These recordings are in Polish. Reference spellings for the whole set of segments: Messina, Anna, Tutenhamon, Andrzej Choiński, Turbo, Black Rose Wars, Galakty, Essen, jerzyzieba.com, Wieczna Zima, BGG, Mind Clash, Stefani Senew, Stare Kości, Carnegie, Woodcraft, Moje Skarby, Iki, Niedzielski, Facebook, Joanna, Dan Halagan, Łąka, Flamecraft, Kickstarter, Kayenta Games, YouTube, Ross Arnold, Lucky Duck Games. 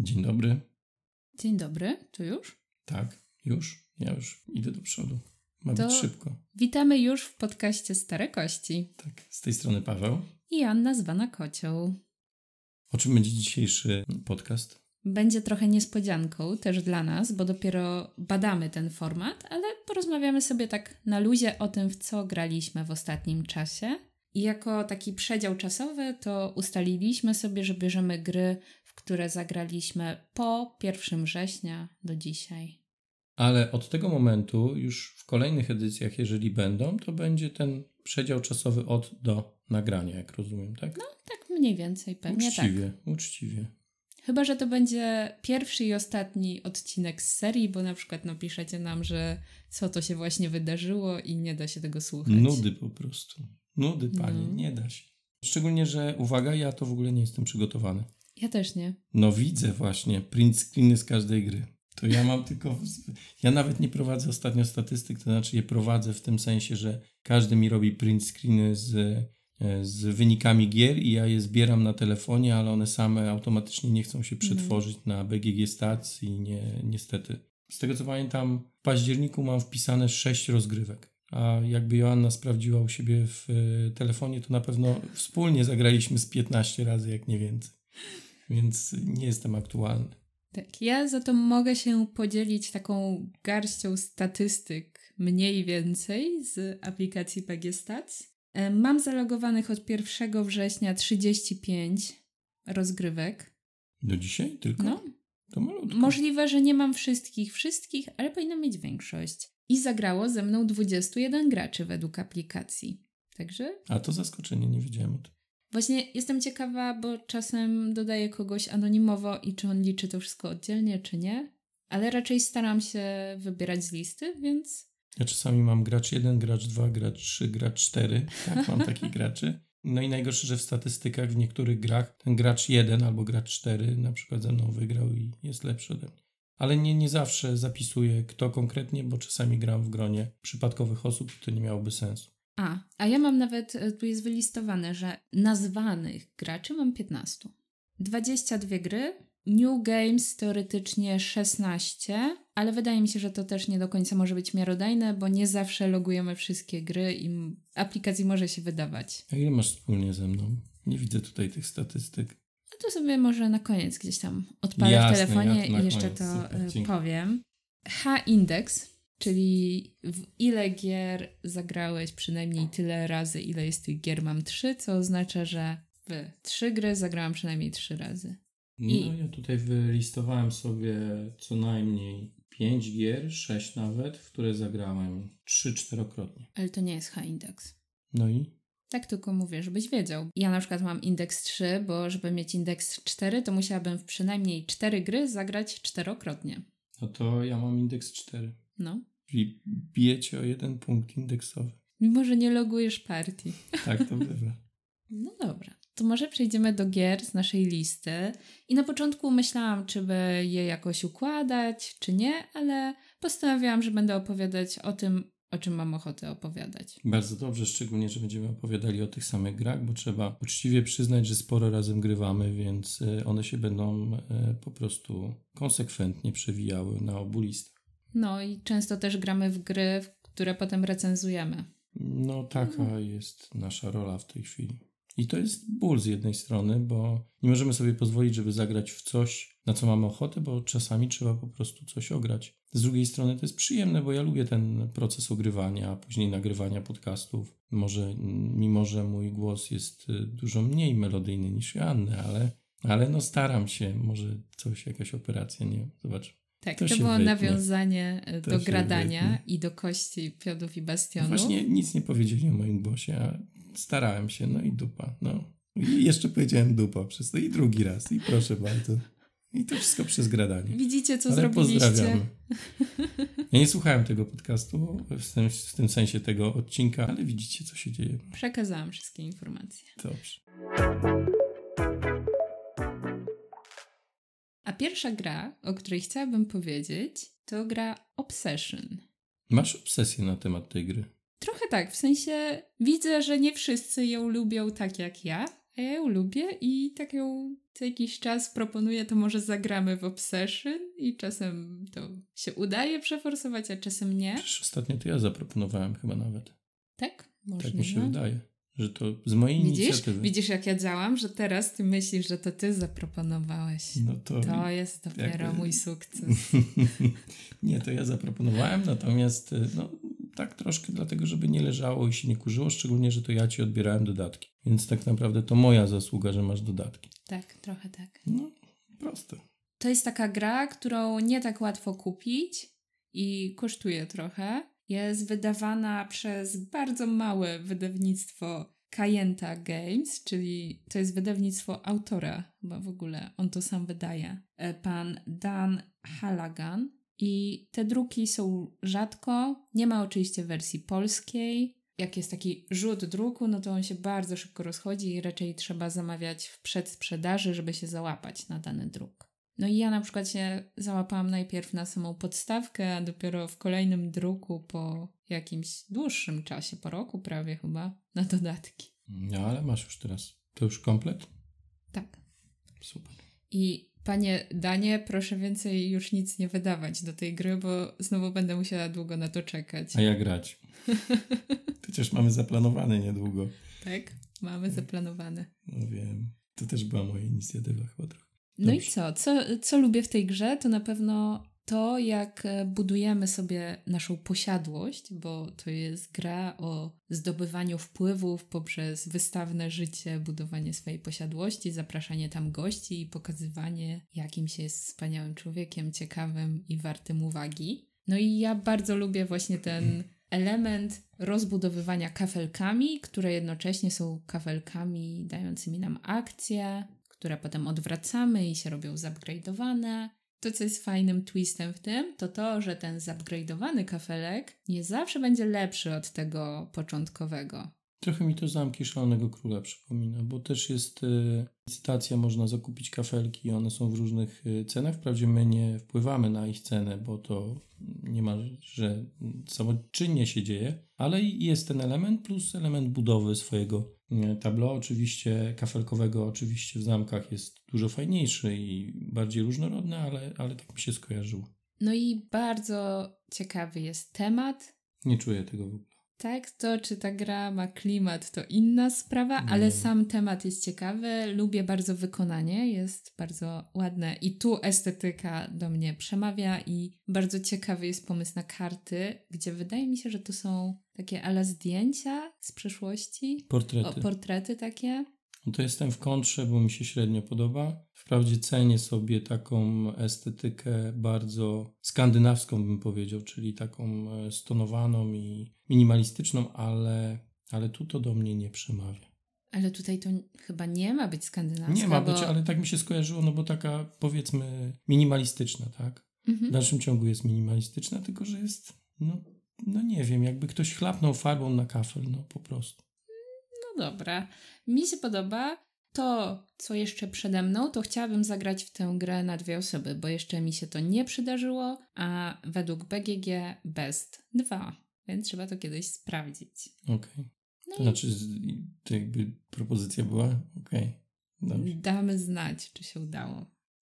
Dzień dobry. Dzień dobry, to już? Tak, już. Ja już idę do przodu. Ma być szybko. Witamy już w podcaście Stare Kości. Tak, z tej strony Paweł. I Anna, zwana Kocią. O czym będzie dzisiejszy podcast? Będzie trochę niespodzianką też dla nas, bo dopiero badamy ten format, ale porozmawiamy sobie tak na luzie o tym, w co graliśmy w ostatnim czasie. I jako taki przedział czasowy to ustaliliśmy sobie, że bierzemy gry, w które zagraliśmy po 1 września do dzisiaj. Ale od tego momentu już w kolejnych edycjach, jeżeli będą, to będzie ten przedział czasowy od do nagrania, jak rozumiem, tak? No tak mniej więcej, pewnie uczciwie, tak. Uczciwie. Chyba że to będzie pierwszy i ostatni odcinek z serii, bo na przykład napiszecie nam, że co to się właśnie wydarzyło i nie da się tego słuchać. Nudy po prostu. Nudy, pani, nie da się. Szczególnie, że uwaga, ja to w ogóle nie jestem przygotowany. Ja też nie. No widzę właśnie print screeny z każdej gry. To ja mam tylko... Ja nawet nie prowadzę ostatnio statystyk, to znaczy je prowadzę w tym sensie, że każdy mi robi print screeny z wynikami gier i ja je zbieram na telefonie, ale one same automatycznie nie chcą się przetworzyć na BGG stats i nie, niestety. Z tego co pamiętam, w październiku mam wpisane 6 rozgrywek, a jakby Joanna sprawdziła u siebie w telefonie, to na pewno wspólnie zagraliśmy z 15 razy, jak nie więcej. Więc nie jestem aktualny. Tak, ja za to mogę się podzielić taką garścią statystyk mniej więcej z aplikacji BGG Stats. Mam zalogowanych od 1 września 35 rozgrywek. Do dzisiaj tylko? No. To malutko. Możliwe, że nie mam wszystkich, ale powinnam mieć większość. I zagrało ze mną 21 graczy według aplikacji. Także... A to zaskoczenie, nie wiedziałem o tym. Właśnie jestem ciekawa, bo czasem dodaję kogoś anonimowo i czy on liczy to wszystko oddzielnie, czy nie. Ale raczej staram się wybierać z listy, więc... Ja czasami mam gracz 1, gracz 2, gracz 3, gracz 4. Tak, mam takich graczy. No i najgorsze, że w statystykach w niektórych grach ten gracz 1 albo gracz 4 na przykład ze mną wygrał i jest lepszy ode mnie. Ale nie zawsze zapisuję kto konkretnie, bo czasami gram w gronie przypadkowych osób i to nie miałoby sensu. A ja mam nawet, tu jest wylistowane, że nazwanych graczy mam 15. 22 gry... New Games teoretycznie 16, ale wydaje mi się, że to też nie do końca może być miarodajne, bo nie zawsze logujemy wszystkie gry i aplikacji może się wydawać. A ile masz wspólnie ze mną? Nie widzę tutaj tych statystyk. No to sobie może na koniec gdzieś tam odpalę w telefonie i jeszcze koniec. To super, powiem. H-indeks, czyli w ile gier zagrałeś przynajmniej tyle razy, ile jest tych gier, mam 3, co oznacza, że w 3 gry zagrałam przynajmniej 3 razy. No ja tutaj wylistowałem sobie co najmniej 5 gier, 6 nawet, w które zagrałem 3-4-krotnie. Ale to nie jest H-indeks. No i? Tak tylko mówię, żebyś wiedział. Ja na przykład mam indeks 3, bo żeby mieć indeks 4, to musiałabym w przynajmniej 4 gry zagrać 4-krotnie. No to ja mam indeks 4. No. Czyli bijecie o 1 punkt indeksowy. Mimo, że nie logujesz partii. Tak to bywa. No dobra. To może przejdziemy do gier z naszej listy i na początku myślałam, czy by je jakoś układać, czy nie, ale postanowiłam, że będę opowiadać o tym, o czym mam ochotę opowiadać. Bardzo dobrze, szczególnie, że będziemy opowiadali o tych samych grach, bo trzeba uczciwie przyznać, że sporo razem grywamy, więc one się będą po prostu konsekwentnie przewijały na obu listach. No i często też gramy w gry, które potem recenzujemy. No taka jest nasza rola w tej chwili. I to jest ból z jednej strony, bo nie możemy sobie pozwolić, żeby zagrać w coś, na co mamy ochotę, bo czasami trzeba po prostu coś ograć. Z drugiej strony to jest przyjemne, bo ja lubię ten proces ogrywania, a później nagrywania podcastów. Może, mimo że mój głos jest dużo mniej melodyjny niż Anny, ale no staram się. Może coś, jakaś operacja, nie wiem, zobaczmy. Tak, to było nawiązanie do Gradania i do kości, piodów i bastionów. Właśnie nic nie powiedzieli o moim głosie, a starałem się, no i dupa, no. I jeszcze powiedziałem dupa przez to i drugi raz, i proszę bardzo. I to wszystko przez Gradanie. Widzicie, co ale zrobiliście. Pozdrawiamy. Ja nie słuchałem tego podcastu, w tym sensie tego odcinka, ale widzicie, co się dzieje. Przekazałam wszystkie informacje. Dobrze. A pierwsza gra, o której chciałabym powiedzieć, to gra Obsession. Masz obsesję na temat tej gry? Trochę tak, w sensie widzę, że nie wszyscy ją lubią tak jak ja, a ja ją lubię i tak ją co jakiś czas proponuję, to może zagramy w Obsession i czasem to się udaje przeforsować, a czasem nie. Przecież ostatnio to ja zaproponowałem chyba nawet. Tak? Możliwe. Tak mi się wydaje, że to z mojej inicjatywy. Widzisz, jak ja działam, że teraz ty myślisz, że to ty zaproponowałeś. No to jest dopiero mój sukces. Nie, to ja zaproponowałem, natomiast no, tak troszkę dlatego, żeby nie leżało i się nie kurzyło, szczególnie, że to ja ci odbierałem dodatki. Więc tak naprawdę to moja zasługa, że masz dodatki. Tak, trochę tak. No, proste. To jest taka gra, którą nie tak łatwo kupić i kosztuje trochę. Jest wydawana przez bardzo małe wydawnictwo Kayenta Games, czyli to jest wydawnictwo autora, chyba w ogóle on to sam wydaje, pan Dan Halagan. I te druki są rzadko, nie ma oczywiście wersji polskiej. Jak jest taki rzut druku, no to on się bardzo szybko rozchodzi i raczej trzeba zamawiać w przedsprzedaży, żeby się załapać na dany druk. No i ja na przykład się załapałam najpierw na samą podstawkę, a dopiero w kolejnym druku po jakimś dłuższym czasie, po roku prawie chyba, na dodatki. No ale masz już teraz. To już komplet? Tak. Super. I panie Danie, proszę więcej już nic nie wydawać do tej gry, bo znowu będę musiała długo na to czekać. A ja grać. Przecież mamy zaplanowane niedługo. Tak? Mamy zaplanowane. No wiem. To też była moja inicjatywa chyba trochę. No i co lubię w tej grze, to na pewno to, jak budujemy sobie naszą posiadłość, bo to jest gra o zdobywaniu wpływów poprzez wystawne życie, budowanie swojej posiadłości, zapraszanie tam gości i pokazywanie, jakim się jest wspaniałym człowiekiem, ciekawym i wartym uwagi. No i ja bardzo lubię właśnie ten element rozbudowywania kafelkami, które jednocześnie są kafelkami dającymi nam akcję, które potem odwracamy i się robią zupgrade'owane. To, co jest fajnym twistem w tym, to to, że ten zupgrade'owany kafelek nie zawsze będzie lepszy od tego początkowego. Trochę mi to Zamki Szalonego Króla przypomina, bo też jest licytacja, można zakupić kafelki i one są w różnych cenach. Wprawdzie my nie wpływamy na ich cenę, bo to niemalże samoczynnie się dzieje, ale jest ten element plus element budowy swojego tableau, oczywiście kafelkowego, oczywiście w zamkach jest dużo fajniejszy i bardziej różnorodny, ale tak mi się skojarzyło. No i bardzo ciekawy jest temat. Nie czuję tego w ogóle. Tak, to czy ta gra ma klimat, to inna sprawa, ale sam temat jest ciekawy. Lubię bardzo wykonanie, jest bardzo ładne i tu estetyka do mnie przemawia i bardzo ciekawy jest pomysł na karty, gdzie wydaje mi się, że to są takie ala zdjęcia z przeszłości. Portrety takie. No to jestem w kontrze, bo mi się średnio podoba. Wprawdzie cenię sobie taką estetykę bardzo skandynawską, bym powiedział, czyli taką stonowaną i minimalistyczną, ale tu to do mnie nie przemawia. Ale tutaj to chyba nie ma być skandynawska. Nie ma być, ale tak mi się skojarzyło, no bo taka powiedzmy minimalistyczna, tak? Mhm. W dalszym ciągu jest minimalistyczna, tylko że jest, no nie wiem, jakby ktoś chlapnął farbą na kafel, no po prostu. No dobra, mi się podoba. To, co jeszcze przede mną, to chciałabym zagrać w tę grę na dwie osoby, bo jeszcze mi się to nie przydarzyło, a według BGG best 2, więc trzeba to kiedyś sprawdzić. Okej. No to znaczy, to jakby propozycja była? Okej. Damy znać, czy się udało.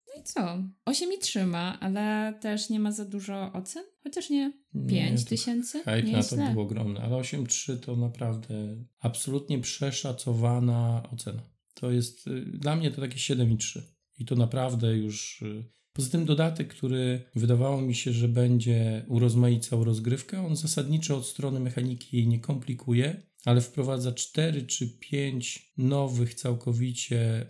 No i co? 8 i trzyma, ale też nie ma za dużo ocen? Chociaż nie 5 tysięcy? Hype na to był ogromny, ale 8,3 to naprawdę absolutnie przeszacowana ocena. To jest, dla mnie to takie 7,3 i to naprawdę już, poza tym dodatek, który wydawało mi się, że będzie urozmaicał rozgrywkę, on zasadniczo od strony mechaniki jej nie komplikuje, ale wprowadza 4 czy 5 nowych całkowicie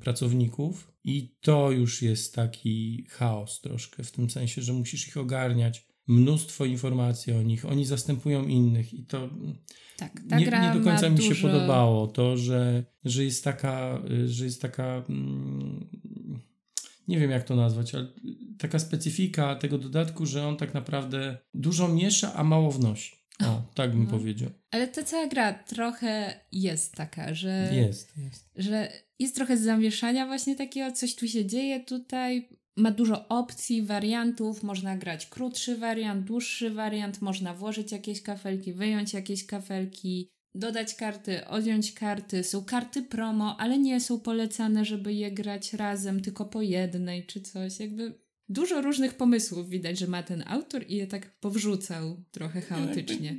pracowników i to już jest taki chaos troszkę, w tym sensie, że musisz ich ogarniać. Mnóstwo informacji o nich, oni zastępują innych i to tak, nie do końca mi się podobało to, że jest taka, nie wiem jak to nazwać, ale taka specyfika tego dodatku, że on tak naprawdę dużo miesza, a mało wnosi. O, tak bym powiedział. Ale ta cała gra trochę jest taka, że jest. Że jest trochę zamieszania właśnie takiego, coś tu się dzieje tutaj. Ma dużo opcji, wariantów, można grać krótszy wariant, dłuższy wariant, można włożyć jakieś kafelki, wyjąć jakieś kafelki, dodać karty, odjąć karty, są karty promo, ale nie są polecane, żeby je grać razem, tylko po jednej czy coś, jakby... Dużo różnych pomysłów widać, że ma ten autor i je tak powrzucał trochę chaotycznie.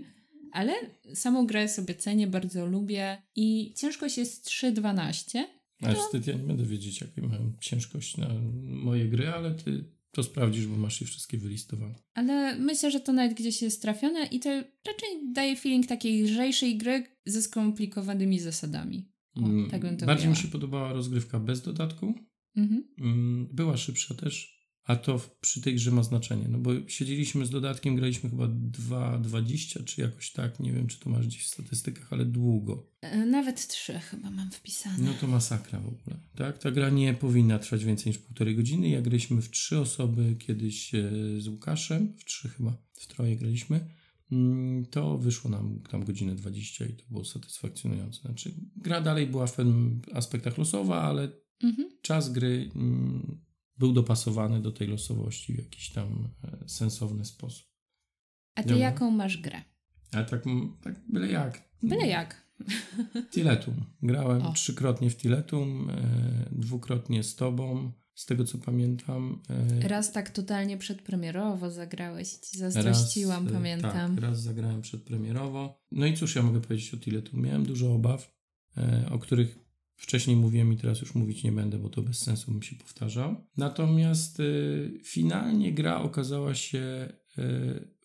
Ale samą grę sobie cenię, bardzo lubię i ciężkość jest 3,12. Ale wstyd, ja nie będę wiedzieć, jakie mam ciężkość na moje gry, ale ty to sprawdzisz, bo masz je wszystkie wylistowane. Ale myślę, że to nawet gdzieś jest trafione i to raczej daje feeling takiej lżejszej gry ze skomplikowanymi zasadami. O, tak bym to bardziej mi się podobała rozgrywka bez dodatku. Mhm. Była szybsza też. A to przy tej grze ma znaczenie, no bo siedzieliśmy z dodatkiem, graliśmy chyba 2,20 czy jakoś tak, nie wiem czy to masz gdzieś w statystykach, ale długo. Nawet 3 chyba mam wpisane. No to masakra w ogóle, tak? Ta gra nie powinna trwać więcej niż 1,5 godziny. Ja graliśmy w 3 osoby kiedyś z Łukaszem, w 3 chyba, w troje graliśmy. To wyszło nam tam godzinę 20 i to było satysfakcjonujące. Znaczy gra dalej była w pewnym aspektach losowa, ale czas gry... był dopasowany do tej losowości w jakiś tam sensowny sposób. A ty jaką masz grę? A tak byle jak. Byle jak. Tiletum. Grałem trzykrotnie w Tiletum, dwukrotnie z tobą, z tego co pamiętam. Raz tak totalnie przedpremierowo zagrałeś, ci zazdrościłam, pamiętam. Tak, raz zagrałem przedpremierowo. No i cóż ja mogę powiedzieć o Tiletum? Miałem dużo obaw, o których wcześniej mówiłem i teraz już mówić nie będę, bo to bez sensu bym się powtarzał. Natomiast finalnie gra okazała się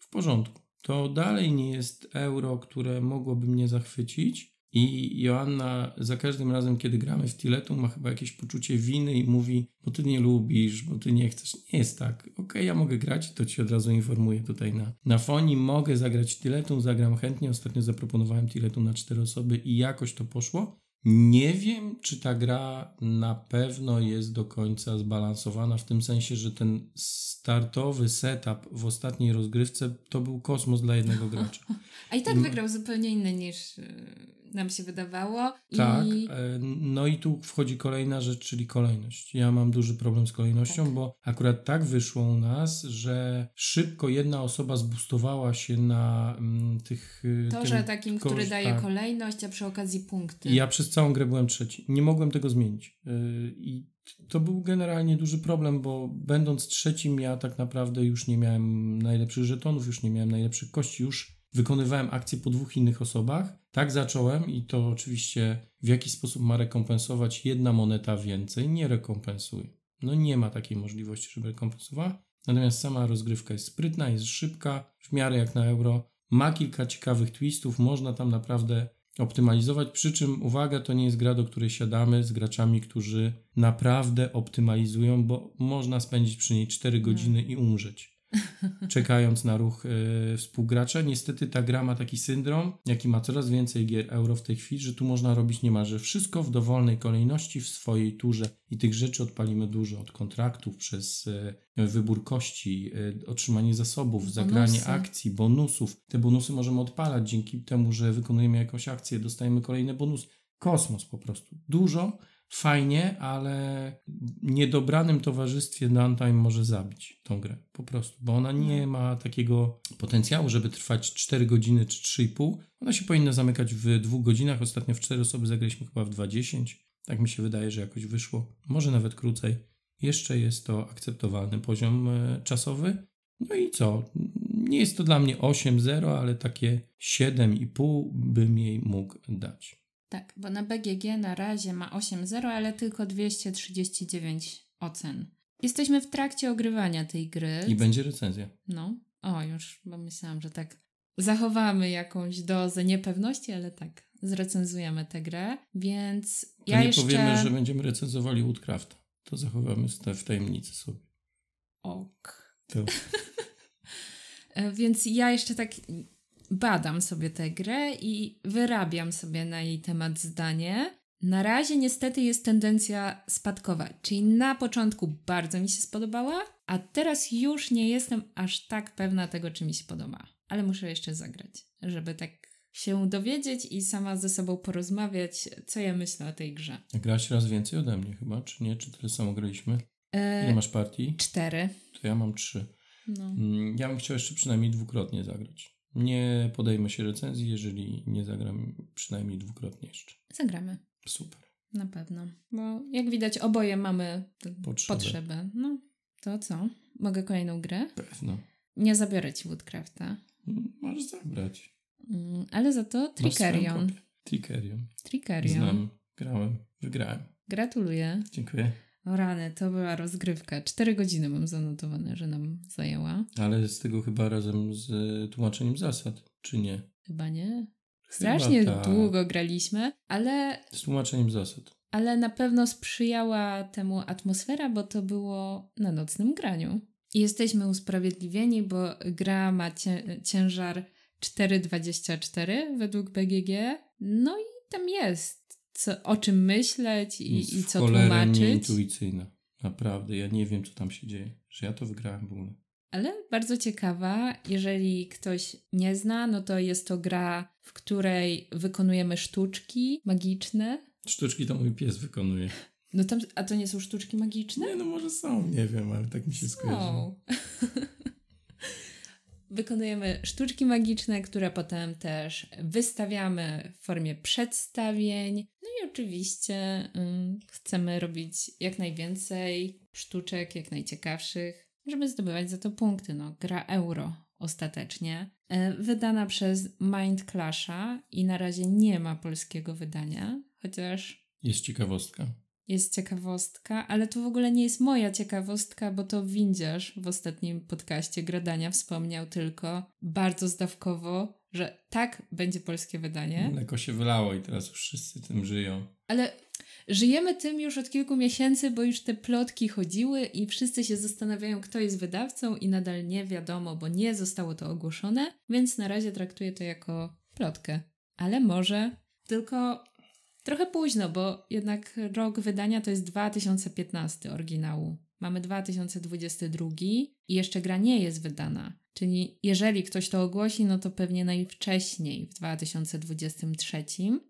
w porządku. To dalej nie jest euro, które mogłoby mnie zachwycić i Joanna za każdym razem, kiedy gramy w Tiletum, ma chyba jakieś poczucie winy i mówi, bo ty nie lubisz, bo ty nie chcesz. Nie jest tak. Okej, ja mogę grać, to ci od razu informuję tutaj na fonie. Mogę zagrać Tiletum, zagram chętnie. Ostatnio zaproponowałem Tiletum na 4 osoby i jakoś to poszło. Nie wiem, czy ta gra na pewno jest do końca zbalansowana w tym sensie, że ten startowy setup w ostatniej rozgrywce to był kosmos dla jednego gracza. A i tak wygrał zupełnie inny niż nam się wydawało. Tak, no i tu wchodzi kolejna rzecz, czyli kolejność. Ja mam duży problem z kolejnością, bo akurat tak wyszło u nas, że szybko jedna osoba zboostowała się na tych... torze takim, który daje kolejność, a przy okazji punkty. Ja przez całą grę byłem trzeci. Nie mogłem tego zmienić. I to był generalnie duży problem, bo będąc trzecim ja tak naprawdę już nie miałem najlepszych żetonów, już nie miałem najlepszych kości, już wykonywałem akcje po dwóch innych osobach. Tak zacząłem i to oczywiście w jaki sposób ma rekompensować jedna moneta więcej? Nie rekompensuje. No nie ma takiej możliwości, żeby rekompensowała. Natomiast sama rozgrywka jest sprytna, jest szybka, w miarę jak na euro. Ma kilka ciekawych twistów, można tam naprawdę optymalizować, przy czym uwaga, to nie jest gra, do której siadamy z graczami, którzy naprawdę optymalizują, bo można spędzić przy niej 4 godziny i umrzeć, czekając na ruch współgracza. Niestety ta gra ma taki syndrom, jaki ma coraz więcej gier euro w tej chwili, że tu można robić niemalże wszystko w dowolnej kolejności w swojej turze i tych rzeczy odpalimy dużo, od kontraktów przez wybór kości, otrzymanie zasobów, bonusy, zagranie akcji, bonusów. Te bonusy możemy odpalać dzięki temu, że wykonujemy jakąś akcję, dostajemy kolejny bonus. Kosmos po prostu. Dużo, fajnie, ale w niedobranym towarzystwie downtime może zabić tą grę, po prostu, bo ona nie ma takiego potencjału, żeby trwać 4 godziny czy 3,5. Ona się powinna zamykać w 2 godzinach. Ostatnio w 4 osoby zagraliśmy chyba w 2,10. Tak mi się wydaje, że jakoś wyszło. Może nawet krócej. Jeszcze jest to akceptowalny poziom czasowy. No i co? Nie jest to dla mnie 8,0, ale takie 7,5 bym jej mógł dać. Tak, bo na BGG na razie ma 8,0, ale tylko 239 ocen. Jesteśmy w trakcie ogrywania tej gry. I będzie recenzja. No. O, już, bo myślałam, że tak zachowamy jakąś dozę niepewności, ale tak, zrecenzujemy tę grę, więc ja jeszcze... nie powiemy, że będziemy recenzowali Woodcrafta. To zachowamy w tajemnicy sobie. Ok. To. Więc ja jeszcze tak... badam sobie tę grę i wyrabiam sobie na jej temat zdanie. Na razie niestety jest tendencja spadkowa, czyli na początku bardzo mi się spodobała, a teraz już nie jestem aż tak pewna tego, czy mi się podoba. Ale muszę jeszcze zagrać, żeby tak się dowiedzieć i sama ze sobą porozmawiać, co ja myślę o tej grze. Grałaś raz więcej ode mnie chyba, czy nie? Czy tyle samo graliśmy? Ile masz partii? 4. To ja mam 3. No. Ja bym chciał jeszcze przynajmniej dwukrotnie zagrać. Nie podejmę się recenzji, jeżeli nie zagram przynajmniej dwukrotnie jeszcze. Zagramy. Super. Na pewno. Bo jak widać oboje mamy potrzeby. No to co? Mogę kolejną grę? Pewno. Nie zabiorę ci Woodcrafta. Możesz zabrać. Ale za to Trickerion. Trickerion. Znam. Grałem. Wygrałem. Gratuluję. Dziękuję. O rany, to była rozgrywka. 4 godziny mam zanotowane, że nam zajęła. Ale z tego chyba razem z tłumaczeniem zasad, czy nie? Chyba nie. Strasznie długo graliśmy, ale... Z tłumaczeniem zasad. Ale na pewno sprzyjała temu atmosfera, bo to było na nocnym graniu. I jesteśmy usprawiedliwieni, bo gra ma ciężar 4,24 według BGG. No i tam jest. Co, o czym myśleć i co tłumaczyć. Nieintuicyjna. Naprawdę. Ja nie wiem, co tam się dzieje. Że ja to wygrałem w ogóle. Ale bardzo ciekawa. Jeżeli ktoś nie zna, no to jest to gra, w której wykonujemy sztuczki magiczne. Sztuczki to mój pies wykonuje. No tam, a to nie są sztuczki magiczne? Nie, no może są. Nie wiem, ale tak mi się skojarzyło. Wykonujemy sztuczki magiczne, które potem też wystawiamy w formie przedstawień. No i oczywiście chcemy robić jak najwięcej sztuczek, jak najciekawszych, żeby zdobywać za to punkty. No, gra euro ostatecznie. Wydana przez Mind Clasha i na razie nie ma polskiego wydania, chociaż... Jest ciekawostka, ale to w ogóle nie jest moja ciekawostka, bo to Windziarz w ostatnim podcaście Gradania wspomniał tylko bardzo zdawkowo, że tak, będzie polskie wydanie. Mleko się wylało i teraz już wszyscy tym żyją. Ale żyjemy tym już od kilku miesięcy, bo już te plotki chodziły i wszyscy się zastanawiają, kto jest wydawcą i nadal nie wiadomo, bo nie zostało to ogłoszone, więc na razie traktuję to jako plotkę. Ale może tylko... Trochę późno, bo jednak rok wydania to jest 2015 oryginału. Mamy 2022 i jeszcze gra nie jest wydana. Czyli jeżeli ktoś to ogłosi, no to pewnie najwcześniej w 2023.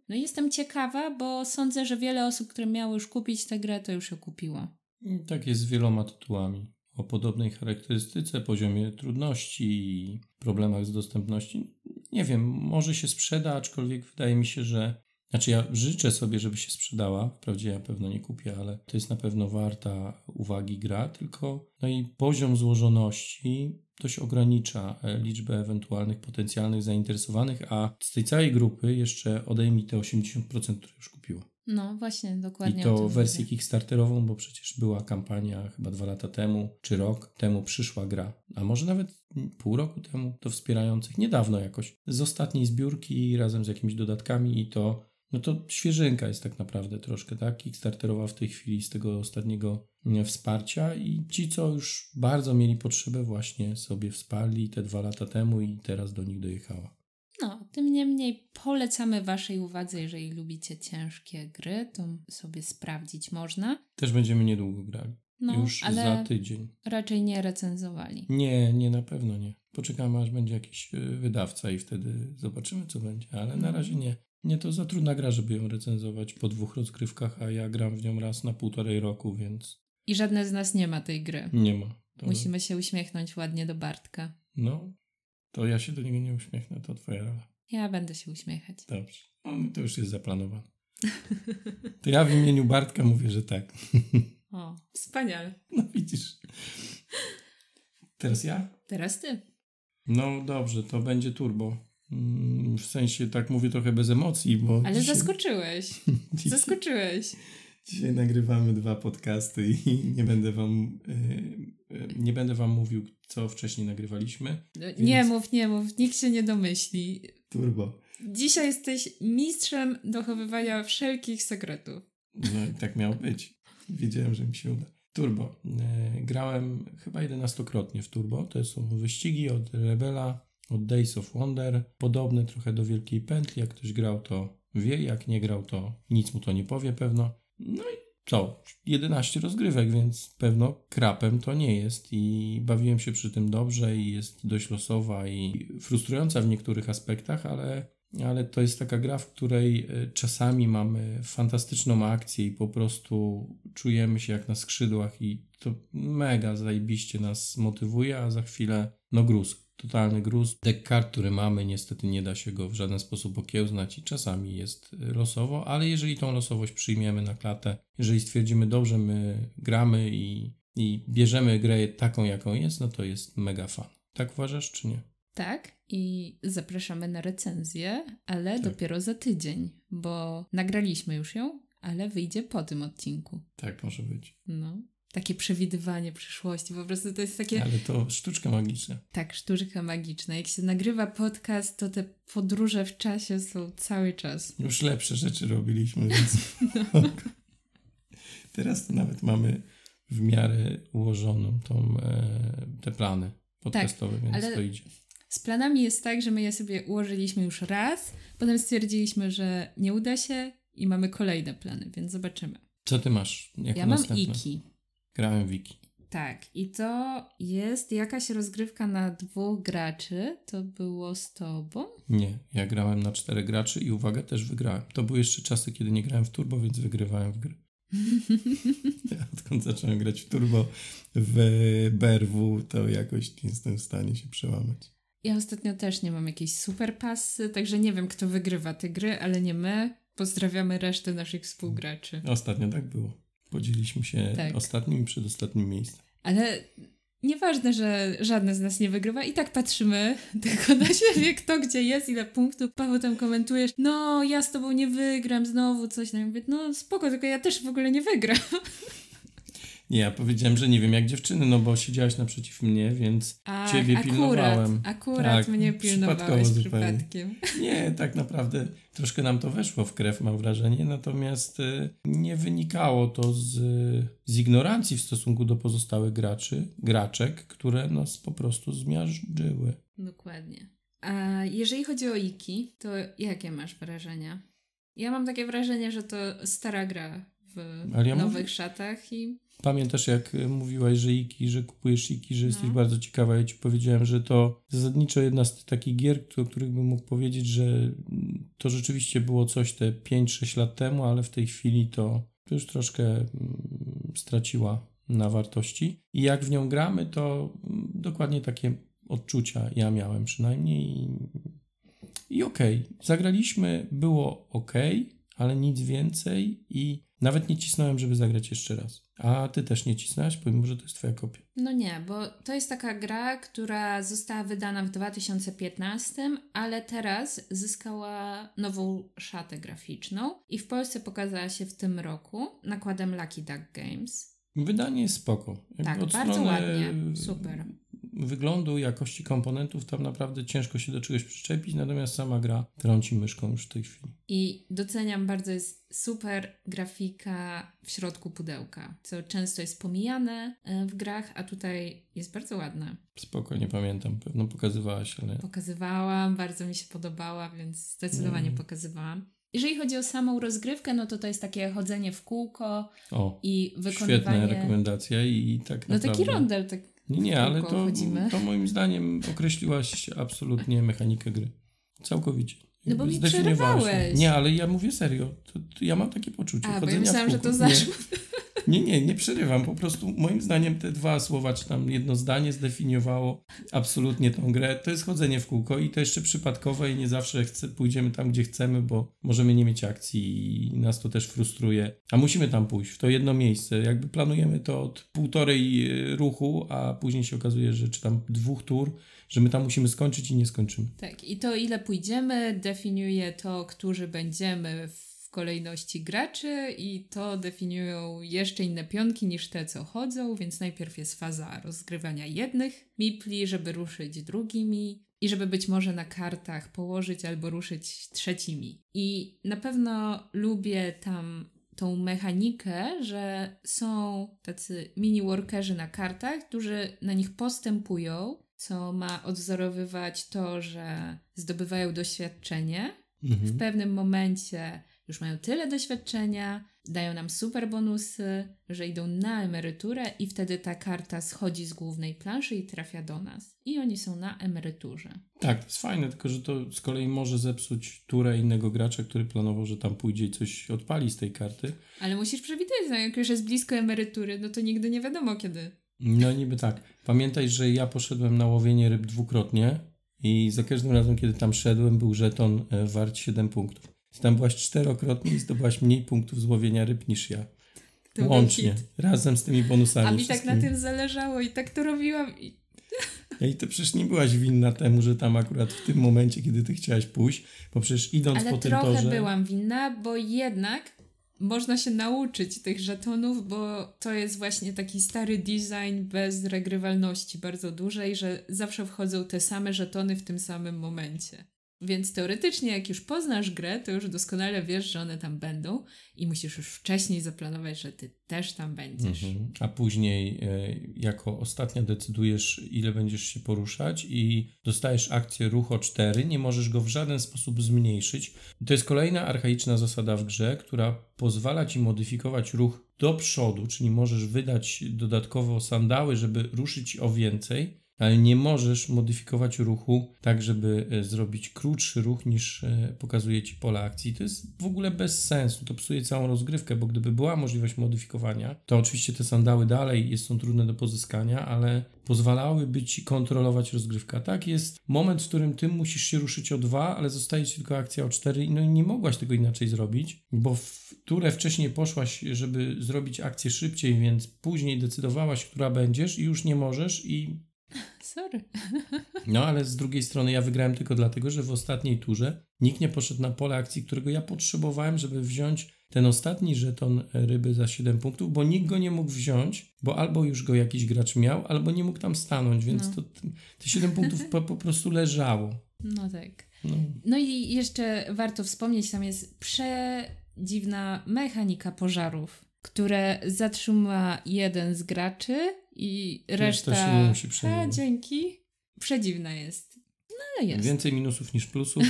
No i jestem ciekawa, bo sądzę, że wiele osób, które miało już kupić tę grę, to już ją kupiło. I tak jest z wieloma tytułami. O podobnej charakterystyce, poziomie trudności i problemach z dostępności. Nie wiem, może się sprzeda, aczkolwiek wydaje mi się, że... Znaczy ja życzę sobie, żeby się sprzedała, wprawdzie ja pewno nie kupię, ale to jest na pewno warta uwagi gra, tylko no i poziom złożoności dość ogranicza liczbę ewentualnych potencjalnych zainteresowanych, a z tej całej grupy jeszcze odejmij te 80%, które już kupiło. No właśnie, dokładnie. I to wersję kickstarterową, bo przecież była kampania chyba 2 lata temu, czy rok temu przyszła gra, a może nawet pół roku temu, do wspierających, niedawno jakoś, z ostatniej zbiórki razem z jakimiś dodatkami i to... No to świeżynka jest tak naprawdę troszkę, tak? Kickstarterowa w tej chwili z tego ostatniego wsparcia i ci, co już bardzo mieli potrzebę, właśnie sobie wsparli te 2 lata temu i teraz do nich dojechała. No, tym niemniej polecamy waszej uwadze, jeżeli lubicie ciężkie gry, to sobie sprawdzić można. Też będziemy niedługo grali. No, już ale za tydzień. Raczej nie recenzowali. Nie, na pewno nie. Poczekamy, aż będzie jakiś wydawca i wtedy zobaczymy, co będzie, ale na razie nie. Nie, to za trudna gra, żeby ją recenzować po 2 rozgrywkach, a ja gram w nią raz na 1,5 roku, więc... I żadne z nas nie ma tej gry. Nie ma. To... Musimy się uśmiechnąć ładnie do Bartka. No, to ja się do niego nie uśmiechnę, to twoja rola. Ja będę się uśmiechać. Dobrze. No, to już jest zaplanowane. To ja w imieniu Bartka mówię, że tak. O, wspaniale. No widzisz. Teraz ja? Teraz ty. No dobrze, to będzie Turbo. W sensie tak mówię trochę bez emocji, bo... Ale dzisiaj... Zaskoczyłeś. Dzisiaj nagrywamy 2 podcasty i nie będę wam mówił, co wcześniej nagrywaliśmy. Więc... Nie mów, nikt się nie domyśli. Turbo. Dzisiaj jesteś mistrzem dochowywania wszelkich sekretów. No i tak miało być. Wiedziałem, że mi się uda. Turbo. Grałem chyba 11-krotnie w Turbo. To są wyścigi od Rebela, od Days of Wonder, podobny trochę do Wielkiej Pętli, jak ktoś grał to wie, jak nie grał to nic mu to nie powie pewno. No i co, 11 rozgrywek, więc pewno krapem to nie jest i bawiłem się przy tym dobrze i jest dość losowa i frustrująca w niektórych aspektach, ale to jest taka gra, w której czasami mamy fantastyczną akcję i po prostu czujemy się jak na skrzydłach i to mega zajebiście nas motywuje, a za chwilę no gruz. totalny gruz. Deck kart, który mamy, niestety nie da się go w żaden sposób okiełznać i czasami jest losowo, ale jeżeli tą losowość przyjmiemy na klatę, jeżeli stwierdzimy, dobrze, my gramy i bierzemy grę taką, jaką jest, no to jest mega fan. Tak uważasz, czy nie? Tak, i zapraszamy na recenzję, ale tak, dopiero za tydzień, bo nagraliśmy już ją, ale wyjdzie po tym odcinku. Tak może być. No. Takie przewidywanie przyszłości, po prostu to jest takie... Ale to sztuczka magiczna. Tak, sztuczka magiczna. Jak się nagrywa podcast, to te podróże w czasie są cały czas. Już lepsze rzeczy robiliśmy, więc... No. Teraz to nawet mamy w miarę ułożoną te plany podcastowe, tak, więc ale to idzie. Z planami jest tak, że my je sobie ułożyliśmy już raz, potem stwierdziliśmy, że nie uda się i mamy kolejne plany, więc zobaczymy. Co ty masz? Ja mam Iki. Grałem w Iki. Tak, i to jest jakaś rozgrywka na 2 graczy. To było z tobą? Nie, ja grałem na 4 graczy i uwaga, też wygrałem. To były jeszcze czasy, kiedy nie grałem w Turbo, więc wygrywałem w gry. Ja odkąd zacząłem grać w Turbo, w BRW, to jakoś nie jestem w stanie się przełamać. Ja ostatnio też nie mam jakiejś super pasy, także nie wiem, kto wygrywa te gry, ale nie my. Pozdrawiamy resztę naszych współgraczy. Ostatnio tak było. Podzieliliśmy się ostatnim i przedostatnim miejscem. Ale nieważne, że żadne z nas nie wygrywa. I tak patrzymy tylko na siebie, kto gdzie jest, ile punktów. Paweł tam komentujesz, no ja z tobą nie wygram, znowu coś. No, ja mówię, no spoko, tylko ja też w ogóle nie wygram. Nie, ja powiedziałem, że nie wiem jak dziewczyny, no bo siedziałaś naprzeciw mnie, więc ciebie pilnowałem. Akurat tak, mnie pilnowałeś przypadkiem. Nie, tak naprawdę troszkę nam to weszło w krew, mam wrażenie, natomiast nie wynikało to z ignorancji w stosunku do pozostałych graczy, graczek, które nas po prostu zmiażdżyły. Dokładnie. A jeżeli chodzi o Iki, to jakie masz wrażenia? Ja mam takie wrażenie, że to stara gra w nowych szatach i... Pamiętasz, jak mówiłaś, że Iki, że kupujesz Iki, że jesteś bardzo ciekawa. Ja ci powiedziałem, że to zasadniczo jedna z takich gier, o których bym mógł powiedzieć, że to rzeczywiście było coś te 5-6 lat temu, ale w tej chwili to już troszkę straciła na wartości. I jak w nią gramy, to dokładnie takie odczucia ja miałem przynajmniej. I okej. Zagraliśmy, było okej. Ale nic więcej i nawet nie cisnąłem, żeby zagrać jeszcze raz. A ty też nie cisnęłaś, pomimo, że to jest twoja kopia. No nie, bo to jest taka gra, która została wydana w 2015, ale teraz zyskała nową szatę graficzną i w Polsce pokazała się w tym roku nakładem Lucky Duck Games. Wydanie jest spoko. Tak, bardzo ładnie, super. Wyglądu, jakości komponentów, tam naprawdę ciężko się do czegoś przyczepić, natomiast sama gra trąci myszką już w tej chwili. I doceniam bardzo, jest super grafika w środku pudełka, co często jest pomijane w grach, a tutaj jest bardzo ładna. Spoko, nie pamiętam, pewno pokazywałaś, ale... Pokazywałam, bardzo mi się podobała, więc zdecydowanie pokazywałam. Jeżeli chodzi o samą rozgrywkę, no to jest takie chodzenie w kółko i wykonywanie... Świetna rekomendacja i tak naprawdę... No taki rondel, tak... Nie, ale to moim zdaniem określiłaś absolutnie mechanikę gry. Całkowicie. No bo mi przerywałeś. Nie, ale ja mówię serio. To ja mam takie poczucie. Bo ja myślałam, że to zaszło. Nie przerywam. Po prostu moim zdaniem te 2 słowa, czy tam jedno zdanie zdefiniowało absolutnie tą grę. To jest chodzenie w kółko i to jeszcze przypadkowe i nie zawsze pójdziemy tam, gdzie chcemy, bo możemy nie mieć akcji i nas to też frustruje. A musimy tam pójść, w to jedno miejsce. Jakby planujemy to od 1,5 ruchu, a później się okazuje, że czy tam 2 tur, że my tam musimy skończyć i nie skończymy. Tak, i to ile pójdziemy definiuje to, którzy będziemy w kolejności graczy i to definiują jeszcze inne pionki niż te, co chodzą, więc najpierw jest faza rozgrywania jednych mipli, żeby ruszyć drugimi i żeby być może na kartach położyć albo ruszyć trzecimi. I na pewno lubię tam tą mechanikę, że są tacy mini-workerzy na kartach, którzy na nich postępują, co ma odwzorowywać to, że zdobywają doświadczenie. Mhm. W pewnym momencie już mają tyle doświadczenia, dają nam super bonusy, że idą na emeryturę i wtedy ta karta schodzi z głównej planszy i trafia do nas. I oni są na emeryturze. Tak, to jest fajne, tylko że to z kolei może zepsuć turę innego gracza, który planował, że tam pójdzie i coś odpali z tej karty. Ale musisz przewidywać, jak już jest blisko emerytury, no to nigdy nie wiadomo kiedy. No niby tak. Pamiętaj, że ja poszedłem na łowienie ryb dwukrotnie i za każdym razem, kiedy tam szedłem, był żeton wart 7 punktów. Ty tam byłaś czterokrotnie i zdobyłaś mniej punktów z łowienia ryb niż ja. To łącznie. Razem z tymi bonusami. A mi tak na tym zależało i tak to robiłam. I to przecież nie byłaś winna temu, że tam akurat w tym momencie, kiedy ty chciałaś pójść, bo przecież idąc ale po tym torze... Ale trochę byłam winna, bo jednak można się nauczyć tych żetonów, bo to jest właśnie taki stary design bez regrywalności bardzo dużej, że zawsze wchodzą te same żetony w tym samym momencie. Więc teoretycznie jak już poznasz grę, to już doskonale wiesz, że one tam będą i musisz już wcześniej zaplanować, że ty też tam będziesz. Mhm. A później jako ostatnia decydujesz, ile będziesz się poruszać i dostajesz akcję ruch o 4, nie możesz go w żaden sposób zmniejszyć. To jest kolejna archaiczna zasada w grze, która pozwala ci modyfikować ruch do przodu, czyli możesz wydać dodatkowo sandały, żeby ruszyć o więcej. Ale nie możesz modyfikować ruchu tak, żeby zrobić krótszy ruch niż pokazuje ci pole akcji. To jest w ogóle bez sensu, to psuje całą rozgrywkę, bo gdyby była możliwość modyfikowania, to oczywiście te sandały dalej są trudne do pozyskania, ale pozwalałyby ci kontrolować rozgrywkę. Tak jest moment, w którym ty musisz się ruszyć o 2, ale zostaje ci tylko akcja o 4, no i nie mogłaś tego inaczej zrobić, bo w turę wcześniej poszłaś, żeby zrobić akcję szybciej, więc później decydowałaś, która będziesz i już nie możesz i... Sorry. No ale z drugiej strony ja wygrałem tylko dlatego, że w ostatniej turze nikt nie poszedł na pole akcji, którego ja potrzebowałem, żeby wziąć ten ostatni żeton ryby za 7 punktów, bo nikt go nie mógł wziąć, bo albo już go jakiś gracz miał, albo nie mógł tam stanąć, więc no. Te 7 punktów po prostu leżało. No tak. No i jeszcze warto wspomnieć, tam jest przedziwna mechanika pożarów, które zatrzyma jeden z graczy i reszta... Reszta się nie musi przejmować. Dzięki. Przedziwna jest. No ale jest. Więcej minusów niż plusów.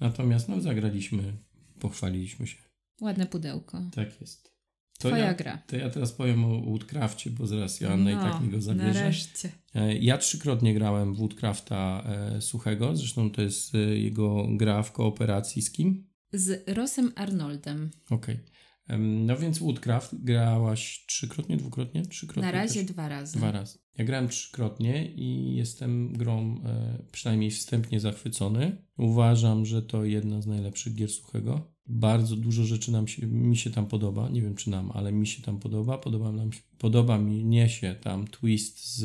Natomiast zagraliśmy, pochwaliliśmy się. Ładne pudełko. Tak jest. To Twoja gra. To ja teraz powiem o Woodcrafcie, bo zaraz Joanna i tak mi go zabierze. Nareszcie. Ja 3-krotnie grałem w Woodcrafta suchego. Zresztą to jest jego gra w kooperacji z kim? Z Rossem Arnoldem. Okej. Okay. No więc Woodcraft grałaś 3-krotnie, 2-krotnie? 3-krotnie. Na razie też. 2 razy. 2 razy. Ja grałem 3-krotnie i jestem grą przynajmniej wstępnie zachwycony. Uważam, że to jedna z najlepszych gier suchego. Bardzo dużo rzeczy mi się tam podoba. Nie wiem czy nam, ale mi się tam podoba. Podoba mi się tam twist z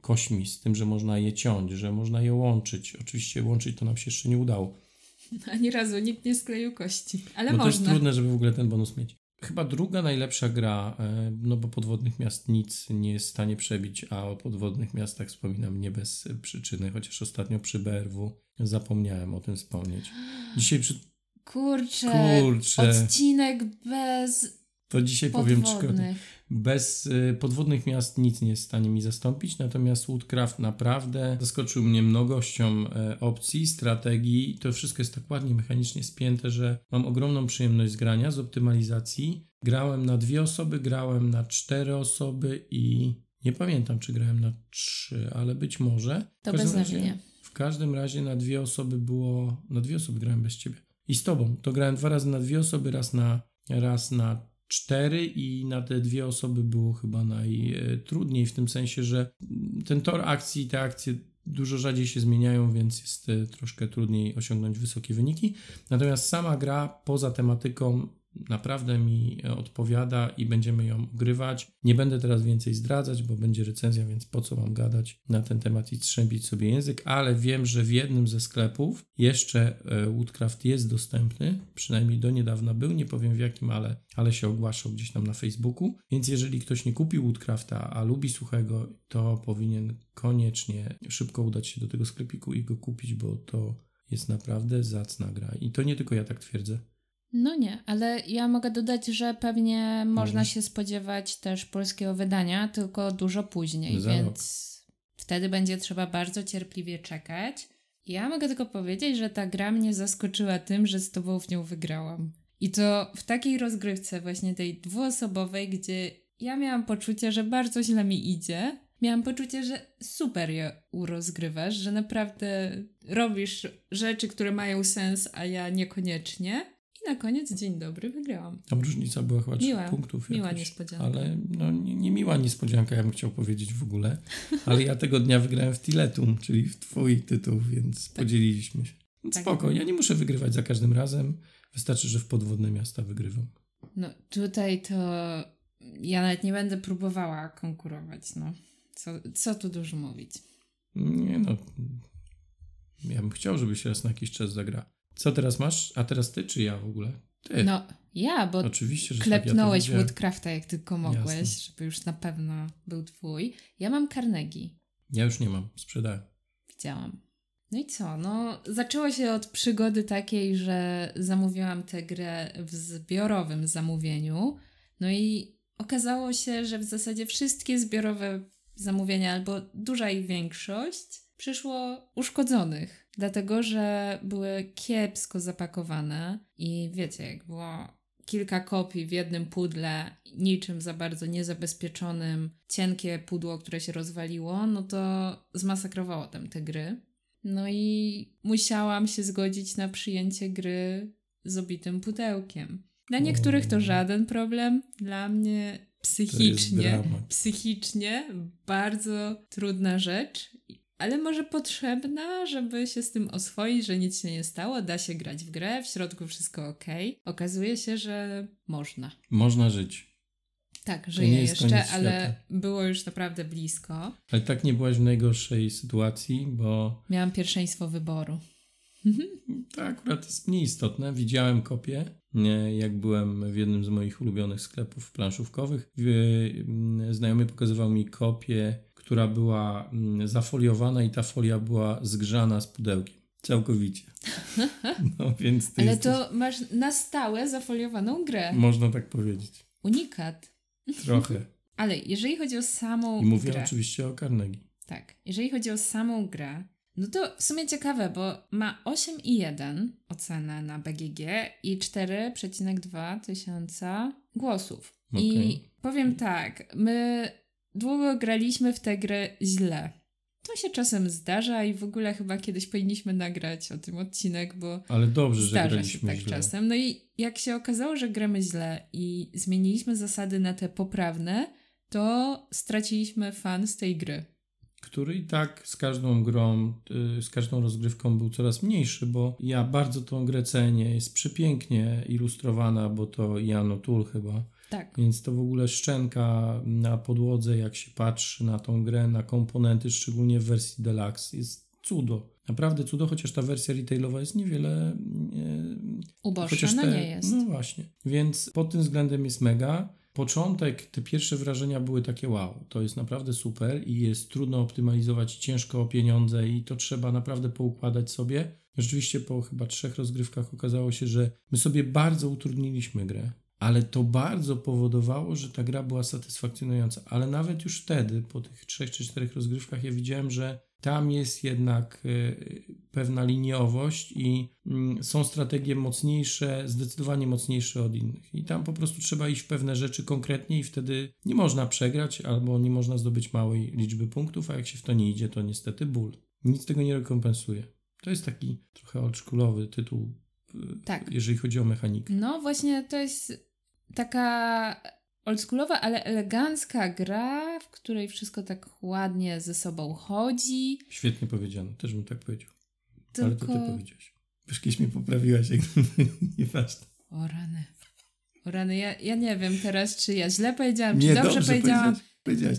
kośćmi, z tym, że można je ciąć, że można je łączyć. Oczywiście łączyć to nam się jeszcze nie udało. Ani razu nikt nie skleił kości, ale można. To jest trudne, żeby w ogóle ten bonus mieć. Chyba druga najlepsza gra, bo podwodnych miast nic nie jest w stanie przebić, a o podwodnych miastach wspominam nie bez przyczyny, chociaż ostatnio przy BRW zapomniałem o tym wspomnieć. Dzisiaj Kurczę, odcinek bez to dzisiaj podwodnych. Powiem przykładnie. Bez podwodnych miast nic nie jest w stanie mi zastąpić, natomiast Woodcraft naprawdę zaskoczył mnie mnogością opcji, strategii. To wszystko jest tak ładnie mechanicznie spięte, że mam ogromną przyjemność z grania, z optymalizacji. Grałem na 2 osoby, grałem na 4 osoby i nie pamiętam, czy grałem na 3, ale być może. To beznadziejnie. W każdym razie na 2 osoby było... Na 2 osoby grałem bez ciebie. I z tobą. To grałem 2 razy na 2 osoby, raz na 4 i na te 2 osoby było chyba najtrudniej w tym sensie, że ten tor akcji, te akcje dużo rzadziej się zmieniają, więc jest troszkę trudniej osiągnąć wysokie wyniki. Natomiast sama gra poza tematyką naprawdę mi odpowiada i będziemy ją grywać. Nie będę teraz więcej zdradzać, bo będzie recenzja, więc po co wam gadać na ten temat i strzępić sobie język, ale wiem, że w jednym ze sklepów jeszcze Woodcraft jest dostępny, przynajmniej do niedawna był, nie powiem w jakim, ale się ogłaszał gdzieś tam na Facebooku, więc jeżeli ktoś nie kupił Woodcrafta, a lubi suchego, to powinien koniecznie szybko udać się do tego sklepiku i go kupić, bo to jest naprawdę zacna gra i to nie tylko ja tak twierdzę. No nie, ale ja mogę dodać, że pewnie można się spodziewać też polskiego wydania, tylko dużo później, wtedy będzie trzeba bardzo cierpliwie czekać. Ja mogę tylko powiedzieć, że ta gra mnie zaskoczyła tym, że z tobą w nią wygrałam. I to w takiej rozgrywce właśnie tej 2-osobowej, gdzie ja miałam poczucie, że bardzo źle mi idzie. Miałam poczucie, że super je urozgrywasz, że naprawdę robisz rzeczy, które mają sens, a ja niekoniecznie. I na koniec, dzień dobry, wygrałam. Tam różnica była chyba 3 punktów. Miła jakoś, niespodzianka. Ale no, nie miła niespodzianka, ja bym chciał powiedzieć w ogóle. Ale ja tego dnia wygrałem w Tiletum, czyli w twój tytuł, więc tak, podzieliliśmy się. No, tak, spoko, ja nie muszę wygrywać za każdym razem. Wystarczy, że w podwodne miasta wygrywam. No tutaj to ja nawet nie będę próbowała konkurować, no. Co tu dużo mówić? Nie no, ja bym chciał, żebyś raz na jakiś czas zagrała. Co teraz masz? A teraz ty czy ja w ogóle? Ty. No ja, bo oczywiście, że klepnąłeś tak, ja Woodcrafta jak tylko mogłeś, jasne, żeby już na pewno był twój. Ja mam Carnegie. Ja już nie mam, sprzedałem. Widziałam. No i co? No zaczęło się od przygody takiej, że zamówiłam tę grę w zbiorowym zamówieniu. No i okazało się, że w zasadzie wszystkie zbiorowe zamówienia, albo duża ich większość, przyszło uszkodzonych, dlatego że były kiepsko zapakowane i wiecie, jak było kilka kopii w jednym pudle, niczym za bardzo niezabezpieczonym, cienkie pudło, które się rozwaliło, no to zmasakrowało tam te gry. No i musiałam się zgodzić na przyjęcie gry z obitym pudełkiem. Dla niektórych to żaden problem, dla mnie psychicznie bardzo trudna rzecz, ale może potrzebna, żeby się z tym oswoić, że nic się nie stało, da się grać w grę, w środku wszystko okej. Okazuje się, że można. Można żyć. Tak, żyję jeszcze, ale było już naprawdę blisko. Ale tak nie byłaś w najgorszej sytuacji, bo... Miałam pierwszeństwo wyboru. To akurat jest mniej istotne. Widziałem kopię, jak byłem w jednym z moich ulubionych sklepów planszówkowych. Znajomy pokazywał mi kopię, która była zafoliowana i ta folia była zgrzana z pudełkiem. Całkowicie. No, więc ty ale jesteś... to masz na stałe zafoliowaną grę. Można tak powiedzieć. Unikat. Trochę. Ale jeżeli chodzi o samą grę... I mówię oczywiście o Carnegie. Tak. Jeżeli chodzi o samą grę, no to w sumie ciekawe, bo ma 8,1 ocenę na BGG i 4,2 tysiąca głosów. Okay. I powiem tak, my długo graliśmy w tę grę źle. To się czasem zdarza i w ogóle chyba kiedyś powinniśmy nagrać o tym odcinek, bo ale dobrze, że graliśmy tak źle. Czasem. No i jak się okazało, że gramy źle i zmieniliśmy zasady na te poprawne, to straciliśmy fan z tej gry. Który i tak z każdą grą, z każdą rozgrywką był coraz mniejszy, bo ja bardzo tą grę cenię, jest przepięknie ilustrowana, bo to Janu Tull chyba. Tak. Więc to w ogóle szczęka na podłodze, jak się patrzy na tą grę, na komponenty, szczególnie w wersji Deluxe, jest cudo. Naprawdę cudo, chociaż ta wersja retailowa jest niewiele... uboższona nie jest. No właśnie. Więc pod tym względem jest mega. Początek, te pierwsze wrażenia były takie wow, to jest naprawdę super i jest trudno optymalizować, ciężko o pieniądze i to trzeba naprawdę poukładać sobie. Rzeczywiście po chyba 3 rozgrywkach okazało się, że my sobie bardzo utrudniliśmy grę, ale to bardzo powodowało, że ta gra była satysfakcjonująca. Ale nawet już wtedy, po tych 3 czy 4 rozgrywkach, ja widziałem, że tam jest jednak pewna liniowość i są strategie mocniejsze, zdecydowanie mocniejsze od innych. I tam po prostu trzeba iść w pewne rzeczy konkretnie i wtedy nie można przegrać albo nie można zdobyć małej liczby punktów, a jak się w to nie idzie, to niestety ból. Nic tego nie rekompensuje. To jest taki trochę oldschoolowy tytuł, tak, jeżeli chodzi o mechanikę. No właśnie to jest taka... oldschoolowa, ale elegancka gra, w której wszystko tak ładnie ze sobą chodzi. Świetnie powiedziane, też bym tak powiedział. Tylko... Ale to ty powiedziałeś. Wiesz, kiedyś mnie poprawiłaś, jak nieważne. O rany, ja nie wiem teraz, czy ja źle powiedziałam, czy nie, dobrze powiedziałam.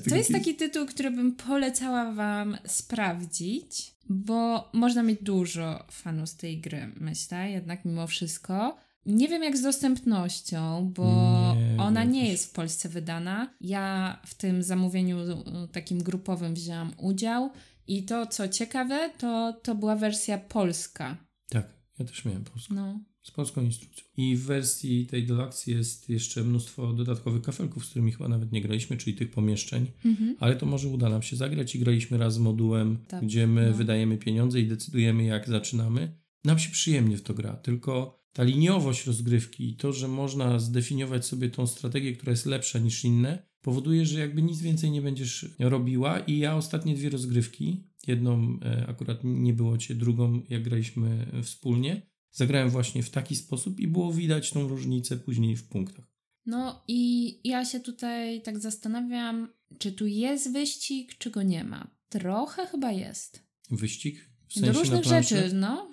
To jest taki tytuł, który bym polecała wam sprawdzić, bo można mieć dużo fanów z tej gry, myślę, jednak mimo wszystko. Nie wiem jak z dostępnością, bo ona nie jest w Polsce wydana. Ja w tym zamówieniu takim grupowym wzięłam udział i to, co ciekawe, to była wersja polska. Tak, ja też miałem polską. No. Z polską instrukcją. I w wersji tej deluxe jest jeszcze mnóstwo dodatkowych kafelków, z którymi chyba nawet nie graliśmy, czyli tych pomieszczeń, ale to może uda nam się zagrać i graliśmy raz z modułem, tak, gdzie my wydajemy pieniądze i decydujemy jak zaczynamy. Nam się przyjemnie w to gra, tylko... Ta liniowość rozgrywki i to, że można zdefiniować sobie tą strategię, która jest lepsza niż inne, powoduje, że jakby nic więcej nie będziesz robiła. I ja ostatnie 2 rozgrywki, jedną akurat nie było cię, drugą jak graliśmy wspólnie, zagrałem właśnie w taki sposób i było widać tą różnicę później w punktach. No i ja się tutaj tak zastanawiam, czy tu jest wyścig, czy go nie ma. Trochę chyba jest. Wyścig? W sensie do różnych rzeczy, no,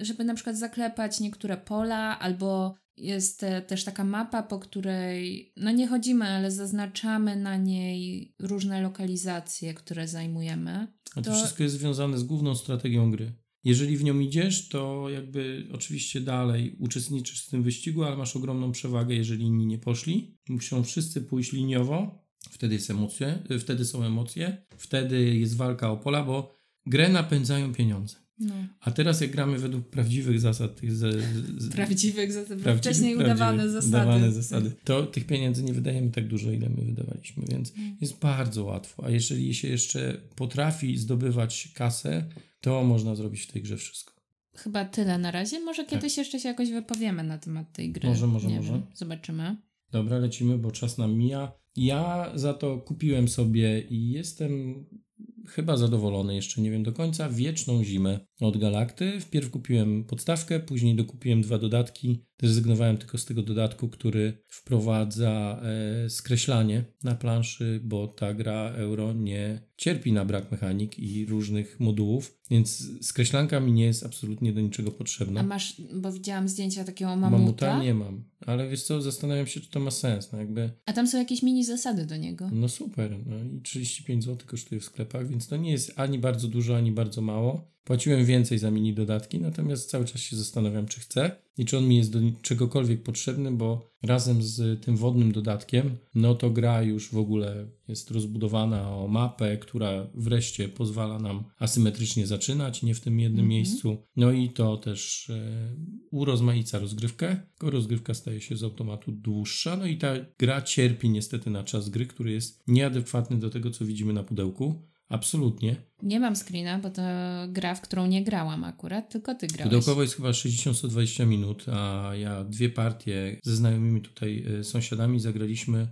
żeby na przykład zaklepać niektóre pola, albo jest też taka mapa, po której, no nie chodzimy, ale zaznaczamy na niej różne lokalizacje, które zajmujemy. A to wszystko jest związane z główną strategią gry. Jeżeli w nią idziesz, to jakby oczywiście dalej uczestniczysz w tym wyścigu, ale masz ogromną przewagę, jeżeli inni nie poszli. Muszą wszyscy pójść liniowo, wtedy są emocje, wtedy jest walka o pola, bo grę napędzają pieniądze. No. A teraz jak gramy według prawdziwych zasad... Wcześniej udawane zasady. To tych pieniędzy nie wydajemy tak dużo, ile my wydawaliśmy, więc jest bardzo łatwo. A jeżeli się jeszcze potrafi zdobywać kasę, to można zrobić w tej grze wszystko. Chyba tyle na razie. Może kiedyś jeszcze się jakoś wypowiemy na temat tej gry. Może. Zobaczymy. Dobra, lecimy, bo czas nam mija. Ja za to kupiłem sobie i jestem... chyba zadowolony, jeszcze nie wiem do końca, Wieczną Zimę od Galakty. Wpierw kupiłem podstawkę, później dokupiłem 2 dodatki. Zrezygnowałem tylko z tego dodatku, który wprowadza skreślanie na planszy, bo ta gra Euro nie cierpi na brak mechanik i różnych modułów, więc skreślanka mi nie jest absolutnie do niczego potrzebna. A masz, bo widziałam zdjęcia takiego mamuta? Mamuta nie mam, ale wiesz co, zastanawiam się, czy to ma sens. No jakby... A tam są jakieś mini zasady do niego. No super, no i 35 zł kosztuje w sklepach, więc to nie jest ani bardzo dużo, ani bardzo mało. Płaciłem więcej za mini dodatki, natomiast cały czas się zastanawiam, czy chcę i czy on mi jest do czegokolwiek potrzebny, bo razem z tym wodnym dodatkiem, no to gra już w ogóle jest rozbudowana o mapę, która wreszcie pozwala nam asymetrycznie zaczynać, nie w tym jednym miejscu. No i to też urozmaica rozgrywkę, tylko rozgrywka staje się z automatu dłuższa, no i ta gra cierpi niestety na czas gry, który jest nieadekwatny do tego, co widzimy na pudełku. Absolutnie. Nie mam screena, bo to gra, w którą nie grałam akurat, tylko ty grałeś. Pudełkowo jest chyba 60-120 minut, a ja 2 partie ze znajomymi tutaj sąsiadami zagraliśmy,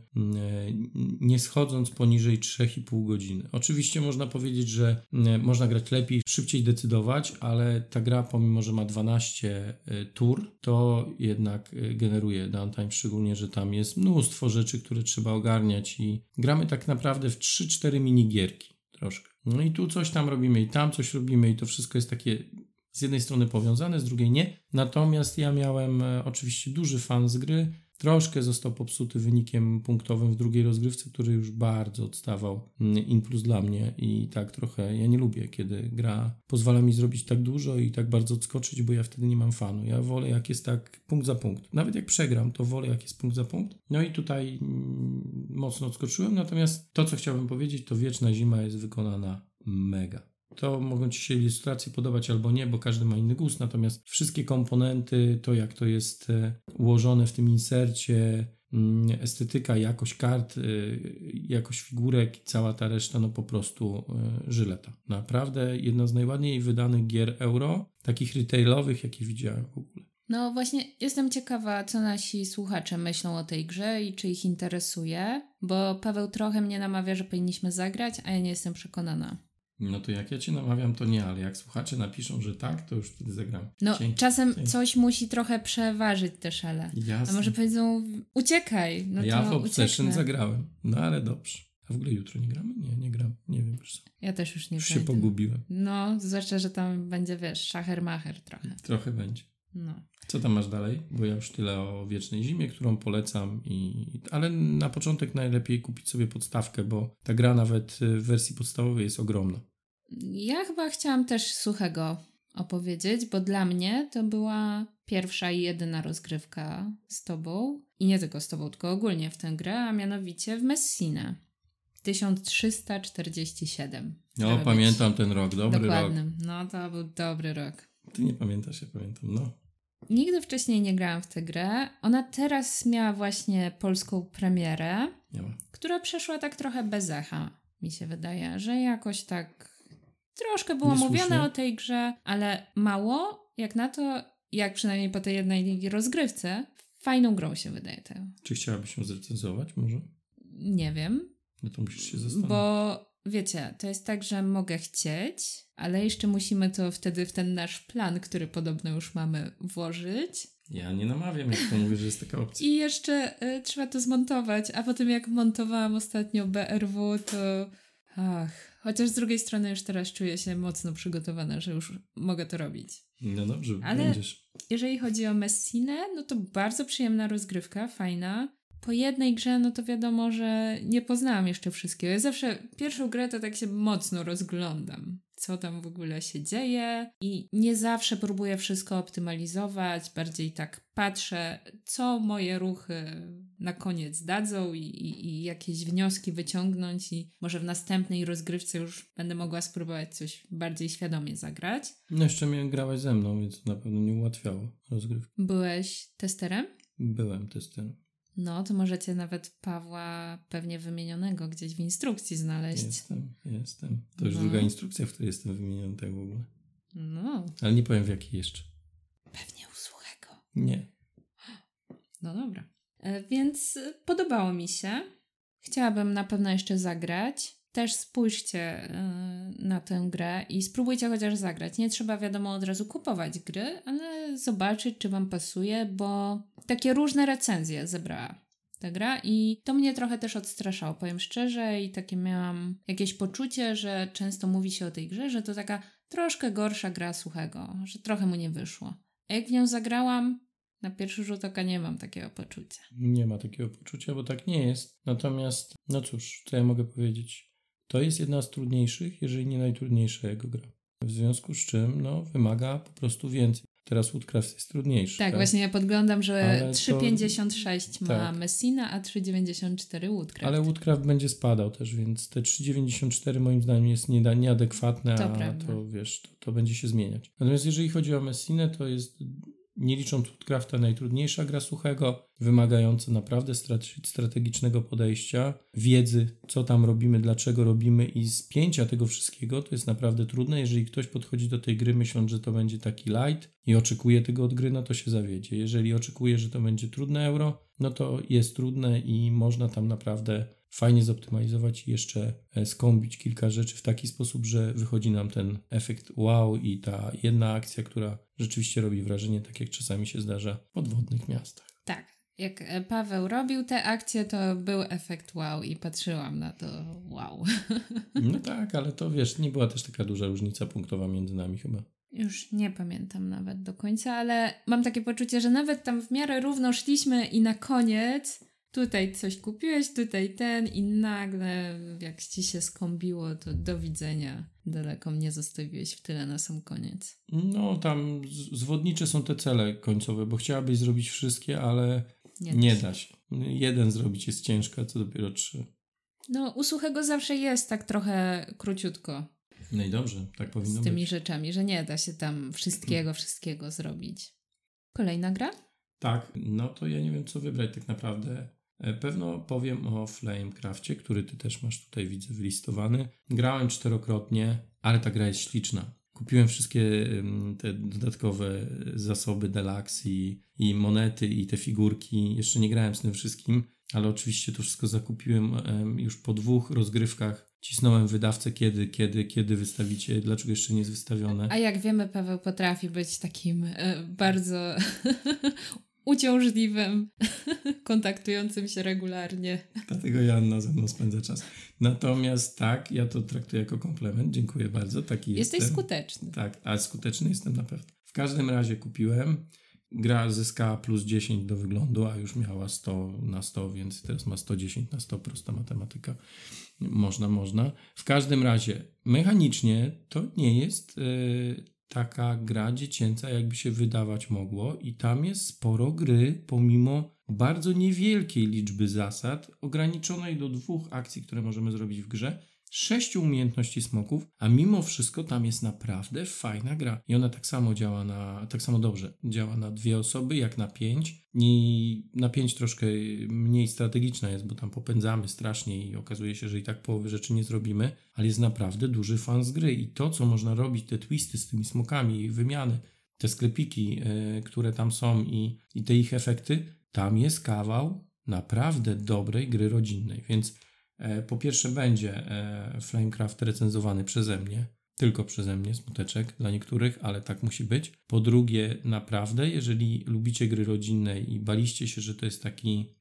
nie schodząc poniżej 3,5 godziny. Oczywiście można powiedzieć, że można grać lepiej, szybciej decydować, ale ta gra, pomimo że ma 12 tur, to jednak generuje downtime, szczególnie że tam jest mnóstwo rzeczy, które trzeba ogarniać i gramy tak naprawdę w 3-4 minigierki. Troszkę. No i tu coś tam robimy i tam coś robimy i to wszystko jest takie z jednej strony powiązane, z drugiej nie. Natomiast ja miałem oczywiście duży fan z gry. Troszkę został popsuty wynikiem punktowym w drugiej rozgrywce, który już bardzo odstawał in plus dla mnie i tak trochę ja nie lubię, kiedy gra pozwala mi zrobić tak dużo i tak bardzo odskoczyć, bo ja wtedy nie mam fanu. Ja wolę, jak jest tak punkt za punkt. Nawet jak przegram, to wolę, jak jest punkt za punkt. No i tutaj mocno odskoczyłem, natomiast to, co chciałbym powiedzieć, to Wieczna Zima jest wykonana mega. To mogą Ci się ilustracje podobać albo nie, bo każdy ma inny gust, natomiast wszystkie komponenty, to jak to jest ułożone w tym insercie, estetyka, jakość kart, jakość figurek i cała ta reszta, no po prostu żyleta. Naprawdę jedna z najładniej wydanych gier euro, takich retailowych, jakie widziałem w ogóle. No właśnie jestem ciekawa, co nasi słuchacze myślą o tej grze i czy ich interesuje, bo Paweł trochę mnie namawia, że powinniśmy zagrać, a ja nie jestem przekonana. No to jak ja Cię namawiam, to nie, ale jak słuchacze napiszą, że tak, to już wtedy zagram. No czasem coś musi trochę przeważyć też, ale jasne. A może powiedzą, uciekaj. No ja to w Obsession zagrałem, no ale dobrze. A w ogóle jutro nie gramy? Nie gram, nie wiem już co. Ja też już nie wiem. Już się pogubiłem. No, zwłaszcza, że tam będzie, wiesz, szacher-macher trochę. Trochę będzie. No. Co tam masz dalej? Bo ja już tyle o Wiecznej Zimie, którą polecam, ale na początek najlepiej kupić sobie podstawkę, bo ta gra nawet w wersji podstawowej jest ogromna. Ja chyba chciałam też Suchego opowiedzieć, bo dla mnie to była pierwsza i jedyna rozgrywka z tobą i nie tylko z tobą, tylko ogólnie w tę grę, a mianowicie w Messinę 1347. No pamiętam ten rok, dobry dokładnym. Rok. No to był dobry rok. Ty nie pamiętasz, ja pamiętam, no. Nigdy wcześniej nie grałam w tę grę. Ona teraz miała właśnie polską premierę, która przeszła tak trochę bez echa, mi się wydaje, że jakoś tak troszkę było mówione o tej grze, ale mało, jak na to, jak przynajmniej po tej jednej rozgrywce, fajną grą się wydaje. Czy chciałabyś ją zrecenzować może? Nie wiem. No to musisz się zastanowić. Bo wiecie, to jest tak, że mogę chcieć, ale jeszcze musimy to wtedy w ten nasz plan, który podobno już mamy, włożyć. Ja nie namawiam, jak to mówisz, że jest taka opcja. I jeszcze trzeba to zmontować, a potem jak montowałam ostatnio BRW, to chociaż z drugiej strony już teraz czuję się mocno przygotowana, że już mogę to robić. No dobrze, ale będziesz. Jeżeli chodzi o Messinę, no to bardzo przyjemna rozgrywka, fajna. Po jednej grze, no to wiadomo, że nie poznałam jeszcze wszystkiego. Ja zawsze pierwszą grę to tak się mocno rozglądam, co tam w ogóle się dzieje, i nie zawsze próbuję wszystko optymalizować, bardziej tak patrzę, co moje ruchy na koniec dadzą i jakieś wnioski wyciągnąć, i może w następnej rozgrywce już będę mogła spróbować coś bardziej świadomie zagrać. No jeszcze mnie grałaś ze mną, więc na pewno nie ułatwiało rozgrywki. Byłeś testerem? Byłem testerem. No, to możecie nawet Pawła, pewnie wymienionego gdzieś w instrukcji, znaleźć. Jestem. To już druga instrukcja, w której jestem wymieniony, tak w ogóle. No. Ale nie powiem, w jakiej jeszcze. Pewnie u Suchego. Nie. No dobra. Więc podobało mi się. Chciałabym na pewno jeszcze zagrać. Też spójrzcie na tę grę i spróbujcie chociaż zagrać. Nie trzeba, wiadomo, od razu kupować gry, ale zobaczyć, czy wam pasuje, bo takie różne recenzje zebrała ta gra i to mnie trochę też odstraszało, powiem szczerze, i takie miałam jakieś poczucie, że często mówi się o tej grze, że to taka troszkę gorsza gra Suchego, że trochę mu nie wyszło. A jak w nią zagrałam, na pierwszy rzut oka nie mam takiego poczucia. Nie ma takiego poczucia, bo tak nie jest. Natomiast, no cóż, co ja mogę powiedzieć? To jest jedna z trudniejszych, jeżeli nie najtrudniejsza jego gra. W związku z czym wymaga po prostu więcej. Teraz Woodcraft jest trudniejszy. Tak, właśnie ja podglądam, że 3,56 to ma Messina, a 3,94 Woodcraft. Ale Woodcraft będzie spadał też, więc te 3,94 moim zdaniem jest nieadekwatne, to będzie się zmieniać. Natomiast jeżeli chodzi o Messinę, to jest, nie licząc Woodcrafta, najtrudniejsza gra Suchego, wymagająca naprawdę strategicznego podejścia, wiedzy, co tam robimy, dlaczego robimy, i spięcia tego wszystkiego. To jest naprawdę trudne. Jeżeli ktoś podchodzi do tej gry myśląc, że to będzie taki light i oczekuje tego od gry, no to się zawiedzie. Jeżeli oczekuje, że to będzie trudne euro, no to jest trudne i można tam naprawdę fajnie zoptymalizować i jeszcze skąbić kilka rzeczy w taki sposób, że wychodzi nam ten efekt wow i ta jedna akcja, która rzeczywiście robi wrażenie, tak jak czasami się zdarza w podwodnych miastach. Tak, jak Paweł robił te akcje, to był efekt wow i patrzyłam na to wow. No tak, ale to nie była też taka duża różnica punktowa między nami chyba. Już nie pamiętam nawet do końca, ale mam takie poczucie, że nawet tam w miarę równo szliśmy i na koniec tutaj coś kupiłeś, tutaj ten, i nagle jak ci się skąbiło, to do widzenia. Daleko mnie zostawiłeś w tyle na sam koniec. No tam zwodnicze są te cele końcowe, bo chciałabyś zrobić wszystkie, ale nie da się. Jeden zrobić jest ciężko, a co dopiero 3. No u Suchego zawsze jest tak trochę króciutko. No i dobrze, tak powinno być. Z tymi rzeczami, że nie da się tam wszystkiego zrobić. Kolejna gra? Tak, no to ja nie wiem, co wybrać tak naprawdę. Pewno powiem o Flamecraftie, który ty też masz tutaj, widzę, wylistowany. Grałem 4-krotnie, ale ta gra jest śliczna. Kupiłem wszystkie te dodatkowe zasoby deluxe i monety i te figurki. Jeszcze nie grałem z tym wszystkim, ale oczywiście to wszystko zakupiłem już po 2 rozgrywkach. Cisnąłem wydawcę, kiedy wystawicie, dlaczego jeszcze nie jest wystawione. A jak wiemy, Paweł potrafi być takim bardzo uciążliwym, kontaktującym się regularnie. Dlatego Joanna ze mną spędza czas. Natomiast tak, ja to traktuję jako komplement. Dziękuję bardzo. Taki Jesteś skuteczny. Tak, ale skuteczny jestem na pewno. W każdym razie kupiłem. Gra zyskała plus 10 do wyglądu, a już miała 100 na 100, więc teraz ma 110 na 100. Prosta matematyka. Można. W każdym razie mechanicznie to nie jest taka gra dziecięca, jakby się wydawać mogło, i tam jest sporo gry, pomimo bardzo niewielkiej liczby zasad, ograniczonej do 2 akcji, które możemy zrobić w grze, 6 umiejętności smoków, a mimo wszystko tam jest naprawdę fajna gra. I ona tak samo dobrze działa na 2 osoby, jak na 5. I na 5 troszkę mniej strategiczna jest, bo tam popędzamy strasznie i okazuje się, że i tak połowy rzeczy nie zrobimy, ale jest naprawdę duży fan z gry. I to, co można robić, te twisty z tymi smokami, ich wymiany, te sklepiki, które tam są, i te ich efekty, tam jest kawał naprawdę dobrej gry rodzinnej, więc Po pierwsze będzie Flamecraft recenzowany przeze mnie, tylko przeze mnie, smuteczek dla niektórych, ale tak musi być. Po drugie, naprawdę, jeżeli lubicie gry rodzinne i baliście się, że to jest taki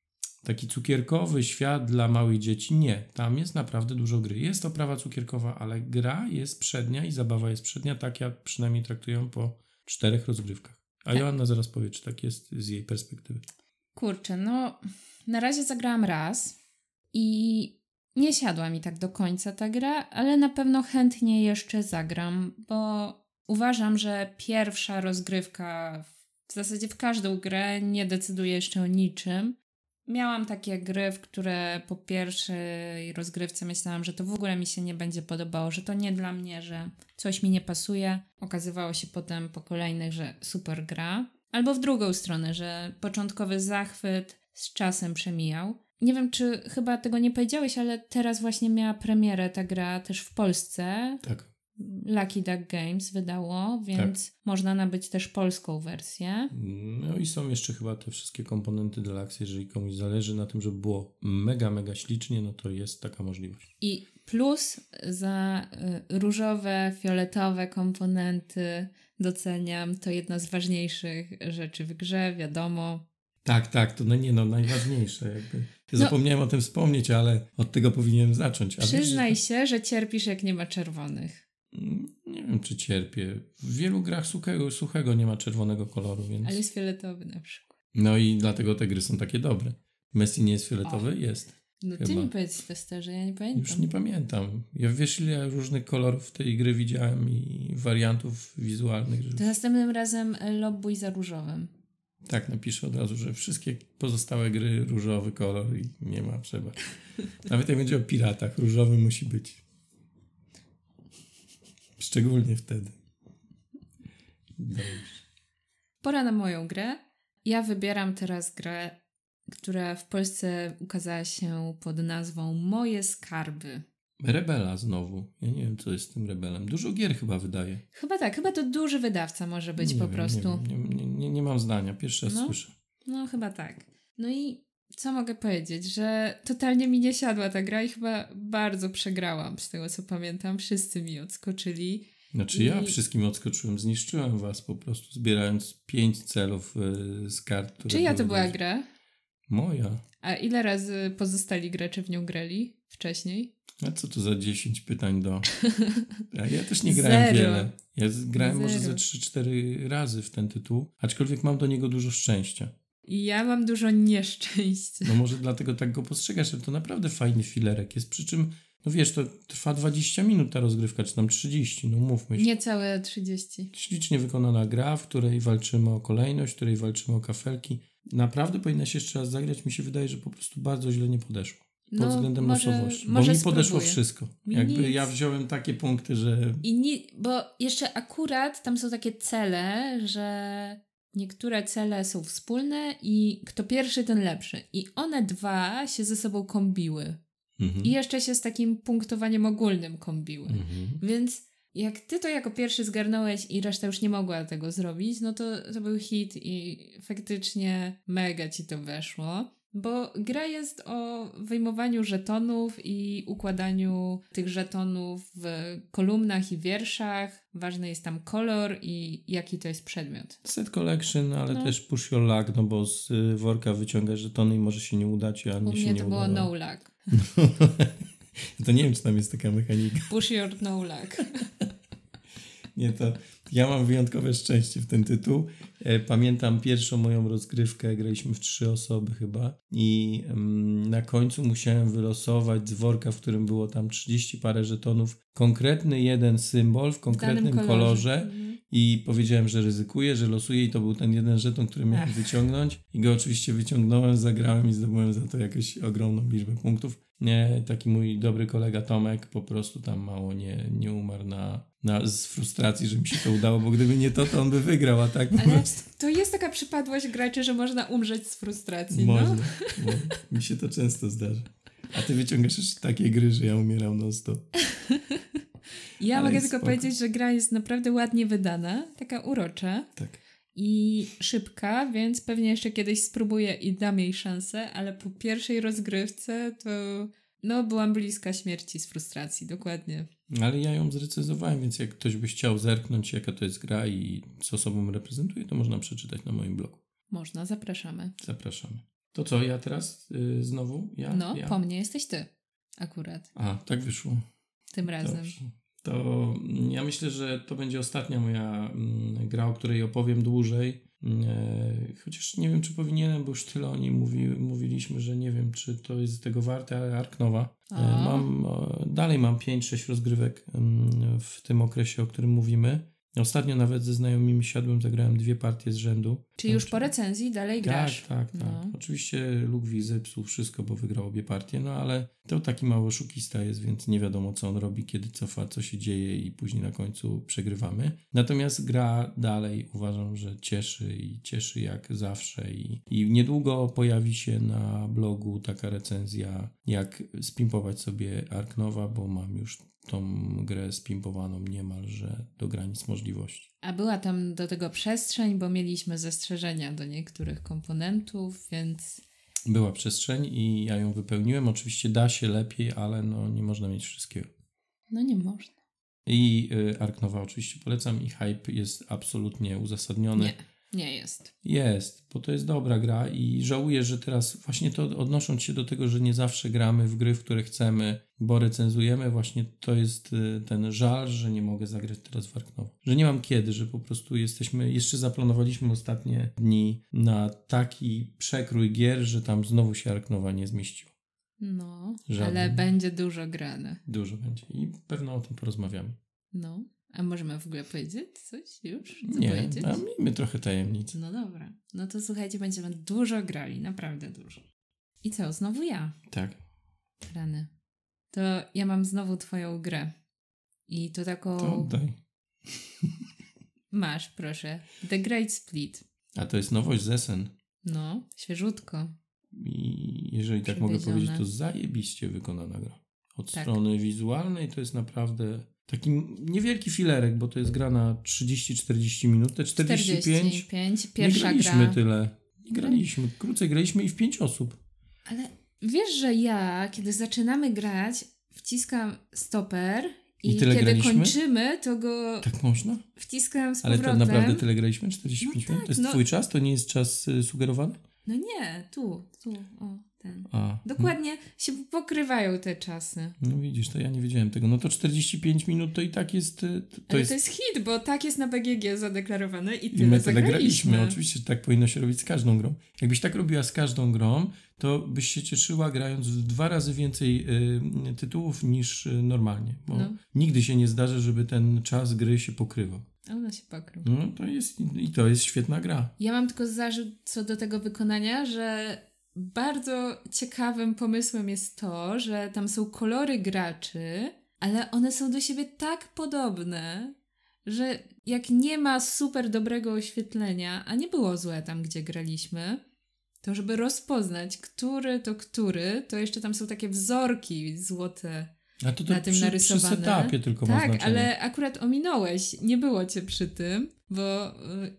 cukierkowy świat dla małych dzieci, nie. Tam jest naprawdę dużo gry. Jest oprawa cukierkowa, ale gra jest przednia i zabawa jest przednia, tak ja przynajmniej traktuję ją po 4 rozgrywkach. A tak. Joanna zaraz powie, czy tak jest z jej perspektywy. Kurczę, no na razie zagrałam raz i nie siadła mi tak do końca ta gra, ale na pewno chętnie jeszcze zagram, bo uważam, że pierwsza rozgrywka w zasadzie w każdą grę nie decyduje jeszcze o niczym. Miałam takie gry, w które po pierwszej rozgrywce myślałam, że to w ogóle mi się nie będzie podobało, że to nie dla mnie, że coś mi nie pasuje. Okazywało się potem po kolejnych, że super gra. Albo w drugą stronę, że początkowy zachwyt z czasem przemijał. Nie wiem, czy chyba tego nie powiedziałeś, ale teraz właśnie miała premierę ta gra też w Polsce. Tak. Lucky Duck Games wydało, więc tak. Można nabyć też polską wersję. No i są jeszcze chyba te wszystkie komponenty deluxe, jeżeli komuś zależy na tym, żeby było mega, mega ślicznie, no to jest taka możliwość. I plus za różowe, fioletowe komponenty doceniam, to jedna z ważniejszych rzeczy w grze, wiadomo. Tak, to najważniejsze jakby. Ja zapomniałem o tym wspomnieć, ale od tego powinienem zacząć. A przyznaj się, że cierpisz, jak nie ma czerwonych. Nie wiem, czy cierpię. W wielu grach suchego nie ma czerwonego koloru, więc... Ale jest fioletowy na przykład. No i dlatego te gry są takie dobre. Messina jest fioletowy? Jest. No chyba. Ty mi powiedz, testerze, ja nie pamiętam. Już nie pamiętam. Ja wiesz, ile różnych kolorów tej gry widziałem i wariantów wizualnych. Żeby... To następnym razem lobbuj za różowym. Tak, napiszę od razu, że wszystkie pozostałe gry różowy kolor i nie ma trzeba. Nawet jak będzie o piratach, różowy musi być. Szczególnie wtedy. Dobrze. Pora na moją grę. Ja wybieram teraz grę, która w Polsce ukazała się pod nazwą Moje Skarby. Rebela znowu. Ja nie wiem, co jest z tym Rebelem. Dużo gier chyba wydaje. Chyba tak. Chyba to duży wydawca może być po prostu. Nie mam zdania. Pierwszy raz słyszę. No chyba tak. No i co mogę powiedzieć? Że totalnie mi nie siadła ta gra i chyba bardzo przegrałam z tego, co pamiętam. Wszyscy mi odskoczyli. Ja wszystkim odskoczyłem. Zniszczyłem was po prostu, zbierając 5 celów z kart. Które Czyja to była gra? Moja. A ile razy pozostali gracze w nią grali wcześniej? A co to za 10 pytań do... Ja też nie grałem wiele. Ja grałem może ze 3-4 razy w ten tytuł, aczkolwiek mam do niego dużo szczęścia. I ja mam dużo nieszczęścia. No może dlatego tak go postrzegasz, że to naprawdę fajny filerek jest. Przy czym, no wiesz, to trwa 20 minut ta rozgrywka, czy tam 30, no mówmy się. Niecałe 30. Ślicznie wykonana gra, w której walczymy o kolejność, w której walczymy o kafelki. Naprawdę powinna się jeszcze raz zagrać. Mi się wydaje, że po prostu bardzo źle nie podeszło. Pod względem losowości. Bo mi podeszło wszystko. Ja wziąłem takie punkty, że... Bo jeszcze akurat tam są takie cele, że niektóre cele są wspólne i kto pierwszy, ten lepszy. I one dwa się ze sobą kombiły. Mhm. I jeszcze się z takim punktowaniem ogólnym kombiły. Mhm. Więc jak ty to jako pierwszy zgarnąłeś i reszta już nie mogła tego zrobić, no to był hit i faktycznie mega ci to weszło. Bo gra jest o wyjmowaniu żetonów i układaniu tych żetonów w kolumnach i wierszach. Ważny jest tam kolor i jaki to jest przedmiot. Set collection, ale też push your luck, no bo z worka wyciągasz żetony i może się nie udać, a mnie się nie udało. U mnie to było no luck. To nie wiem, czy tam jest taka mechanika. Push your no luck. Nie, to ja mam wyjątkowe szczęście w ten tytuł. Pamiętam pierwszą moją rozgrywkę, graliśmy w 3 osoby chyba i na końcu musiałem wylosować z worka, w którym było tam 30 parę żetonów, konkretny jeden symbol w konkretnym kolorze. I powiedziałem, że ryzykuję, że losuję i to był ten jeden żeton, który miałem wyciągnąć i go oczywiście wyciągnąłem, zagrałem i zdobyłem za to jakąś ogromną liczbę punktów. Taki mój dobry kolega Tomek po prostu tam mało nie umarł z frustracji, że mi się to udało, bo gdyby nie to, to on by wygrał, a tak po prostu. To jest taka przypadłość graczy, że można umrzeć z frustracji. Można, bo mi się to często zdarza. A ty wyciągasz jeszcze takie gry, że ja umieram non stop. Ja mogę tylko powiedzieć, że gra jest naprawdę ładnie wydana, taka urocza i szybka, więc pewnie jeszcze kiedyś spróbuję i dam jej szansę, ale po pierwszej rozgrywce to No, byłam bliska śmierci z frustracji, dokładnie. Ale ja ją zrecenzowałem, więc jak ktoś by chciał zerknąć, jaka to jest gra i co sobą reprezentuje, to można przeczytać na moim blogu. Można, zapraszamy. Zapraszamy. To co, ja teraz znowu? Ja? Po mnie jesteś ty akurat. A, tak wyszło. Tym razem. Dobrze. To ja myślę, że to będzie ostatnia moja gra, o której opowiem dłużej. Chociaż nie wiem, czy powinienem, bo już tyle o niej mówiliśmy, że nie wiem, czy to jest tego warte, ale Ark Nova. Dalej mam 5-6 rozgrywek w tym okresie, o którym mówimy. Ostatnio nawet ze znajomymi siadłem, zagrałem 2 partie z rzędu. Czyli już po recenzji dalej grasz. Tak. Oczywiście Luke Wi zepsuł wszystko, bo wygrał obie partie, no ale to taki mały szukista jest, więc nie wiadomo, co on robi, kiedy cofa, co się dzieje i później na końcu przegrywamy. Natomiast gra dalej uważam, że cieszy jak zawsze i niedługo pojawi się na blogu taka recenzja, jak spimpować sobie Ark Nova, bo mam już tą grę spimpowaną niemalże do granic możliwości. A była tam do tego przestrzeń, bo mieliśmy zastrzeżenia do niektórych komponentów, więc... Była przestrzeń i ja ją wypełniłem. Oczywiście da się lepiej, ale no nie można mieć wszystkiego. No nie można. I Ark Nova oczywiście polecam i hype jest absolutnie uzasadniony. Nie jest. Jest, bo to jest dobra gra i żałuję, że teraz właśnie to odnosząc się do tego, że nie zawsze gramy w gry, w które chcemy, bo recenzujemy, właśnie to jest ten żal, że nie mogę zagrać teraz w Ark Nova. Że nie mam kiedy, że po prostu jeszcze zaplanowaliśmy ostatnie dni na taki przekrój gier, że tam znowu się Ark Nova nie zmieściło. No, ale będzie dużo grane. Dużo będzie i pewno o tym porozmawiamy. No. A możemy w ogóle powiedzieć coś już? Co nie, powiedzieć? A miejmy trochę tajemnic. No dobra. No to słuchajcie, będziemy dużo grali. Naprawdę dużo. I co? Znowu ja? Tak. Rany. To ja mam znowu twoją grę. I to taką... To oddaj. Masz, proszę. The Great Split. A to jest nowość z Essen. No, świeżutko. I jeżeli tak mogę powiedzieć, to zajebiście wykonana gra. Od strony wizualnej to jest naprawdę... Taki niewielki filerek, bo to jest gra na 30-40 minut. Te 45 pierwsza gra. Nie graliśmy tyle. Krócej graliśmy i w 5 osób. Ale wiesz, że ja, kiedy zaczynamy grać, wciskam stoper i kiedy graliśmy? Kończymy, to go tak można? Wciskam z powrotem. Ale to naprawdę tyle graliśmy? 45 minut? To jest twój czas? To nie jest czas sugerowany? No nie, tu, o. Dokładnie się pokrywają te czasy. No widzisz, to ja nie wiedziałem tego. No to 45 minut to i tak jest... To jest hit, bo tak jest na BGG zadeklarowane i tyle my zagraliśmy. Oczywiście tak powinno się robić z każdą grą. Jakbyś tak robiła z każdą grą, to byś się cieszyła grając w 2 razy więcej tytułów niż normalnie. Bo nigdy się nie zdarzy, żeby ten czas gry się pokrywał. Ona się pokrywa. No to jest i to jest świetna gra. Ja mam tylko zarzut co do tego wykonania, że... Bardzo ciekawym pomysłem jest to, że tam są kolory graczy, ale one są do siebie tak podobne, że jak nie ma super dobrego oświetlenia, a nie było złe tam, gdzie graliśmy, to żeby rozpoznać, który, to jeszcze tam są takie wzorki złote a to na tym narysowane. Przy setupie tylko ma znaczenie. Tak, ale akurat ominąłeś, nie było cię przy tym. Bo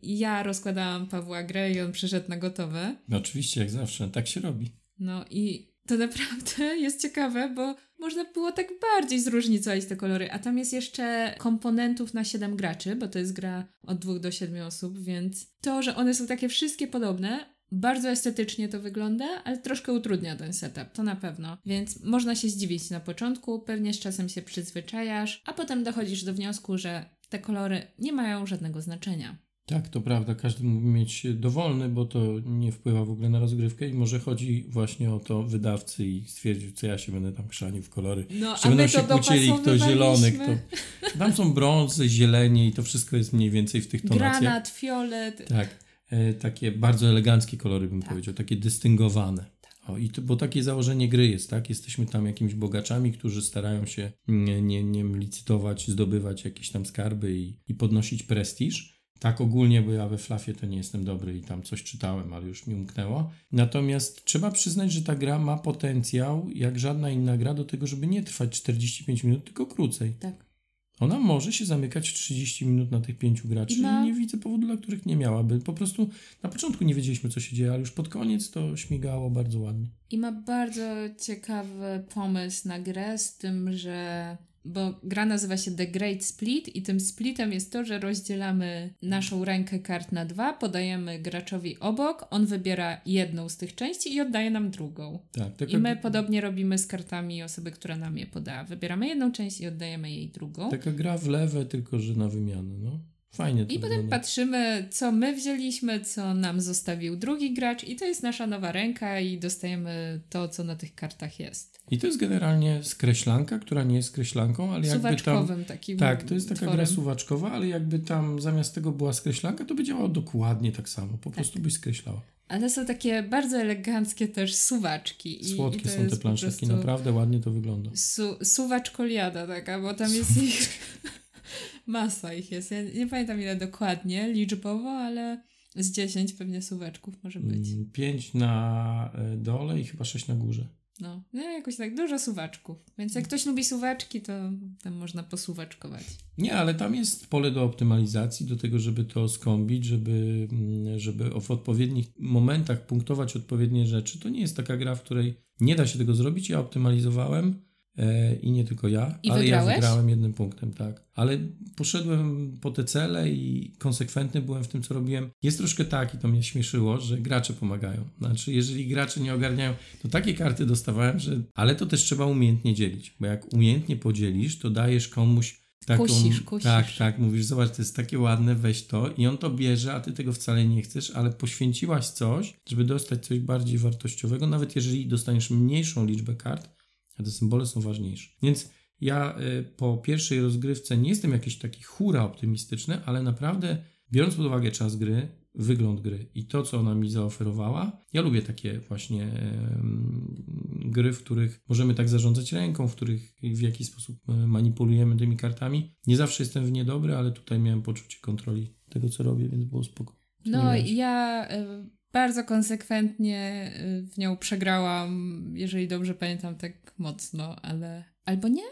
ja rozkładałam Pawła grę i on przyszedł na gotowe. No oczywiście, jak zawsze, tak się robi. No i to naprawdę jest ciekawe, bo można było tak bardziej zróżnicować te kolory, a tam jest jeszcze komponentów na 7 graczy, bo to jest gra od 2 do 7 osób, więc to, że one są takie wszystkie podobne, bardzo estetycznie to wygląda, ale troszkę utrudnia ten setup, to na pewno. Więc można się zdziwić na początku, pewnie z czasem się przyzwyczajasz, a potem dochodzisz do wniosku, że te kolory nie mają żadnego znaczenia. Tak, to prawda. Każdy mógł mieć dowolny, bo to nie wpływa w ogóle na rozgrywkę i może chodzi właśnie o to wydawcy i stwierdził, co ja się będę tam krzanił w kolory. No, czy będą się kłócili, kto zielony, kto... Tam są brązy, zielenie i to wszystko jest mniej więcej w tych tonacjach. Granat, fiolet. Tak. Takie bardzo eleganckie kolory bym powiedział. Takie dystyngowane. Bo takie założenie gry jest, tak? Jesteśmy tam jakimiś bogaczami, którzy starają się nie licytować, zdobywać jakieś tam skarby i podnosić prestiż. Tak ogólnie, bo ja we Flafie to nie jestem dobry i tam coś czytałem, ale już mi umknęło. Natomiast trzeba przyznać, że ta gra ma potencjał, jak żadna inna gra, do tego, żeby nie trwać 45 minut, tylko krócej. Tak. Ona może się zamykać 30 minut na tych 5 graczy i nie widzę powodu, dla których nie miałaby. Po prostu na początku nie wiedzieliśmy, co się dzieje, ale już pod koniec to śmigało bardzo ładnie. I ma bardzo ciekawy pomysł na grę z tym, że... Bo gra nazywa się The Great Split i tym splitem jest to, że rozdzielamy naszą rękę kart na dwa, podajemy graczowi obok, on wybiera jedną z tych części i oddaje nam drugą. Tak, i my podobnie robimy z kartami osoby, która nam je podała. Wybieramy jedną część i oddajemy jej drugą. Taka gra w lewe, tylko że na wymianę, no. Fajnie to I wygląda. Potem patrzymy, co my wzięliśmy, co nam zostawił drugi gracz i to jest nasza nowa ręka i dostajemy to, co na tych kartach jest. I to jest generalnie skreślanka, która nie jest skreślanką, ale jakby tam... Suwaczkowym takim Tak, to jest taka tworem. Gra suwaczkowa, ale jakby tam zamiast tego była skreślanka, to by działało dokładnie tak samo. Po prostu byś skreślała. Ale są takie bardzo eleganckie też suwaczki. Słodkie są te planszetki, naprawdę ładnie to wygląda. Suwaczkoliada taka, bo tam jest ich... Masa ich jest. Ja nie pamiętam ile dokładnie liczbowo, ale z 10 pewnie suweczków może być. 5 na dole i chyba 6 na górze. No jakoś tak dużo suwaczków. Więc jak ktoś lubi suwaczki, to tam można posuwaczkować. Nie, ale tam jest pole do optymalizacji, do tego, żeby to skąbić, żeby w odpowiednich momentach punktować odpowiednie rzeczy. To nie jest taka gra, w której nie da się tego zrobić. Ja optymalizowałem. I nie tylko ja, ale ja wygrałem 1 punktem, tak. Ale poszedłem po te cele i konsekwentny byłem w tym, co robiłem. Jest troszkę tak, i to mnie śmieszyło, że gracze pomagają. Znaczy, jeżeli gracze nie ogarniają, to takie karty dostawałem, że... Ale to też trzeba umiejętnie dzielić, bo jak umiejętnie podzielisz, to dajesz komuś taką... Kusisz. Tak, mówisz, zobacz, to jest takie ładne, weź to i on to bierze, a ty tego wcale nie chcesz, ale poświęciłaś coś, żeby dostać coś bardziej wartościowego, nawet jeżeli dostaniesz mniejszą liczbę kart, a te symbole są ważniejsze. Więc ja po pierwszej rozgrywce nie jestem jakiś taki hura optymistyczny, ale naprawdę biorąc pod uwagę czas gry, wygląd gry i to, co ona mi zaoferowała, ja lubię takie właśnie gry, w których możemy tak zarządzać ręką, w których w jakiś sposób manipulujemy tymi kartami. Nie zawsze jestem w nie dobry, ale tutaj miałem poczucie kontroli tego, co robię, więc było spoko. No ja... Bardzo konsekwentnie w nią przegrałam, jeżeli dobrze pamiętam, tak mocno, ale... Albo nie?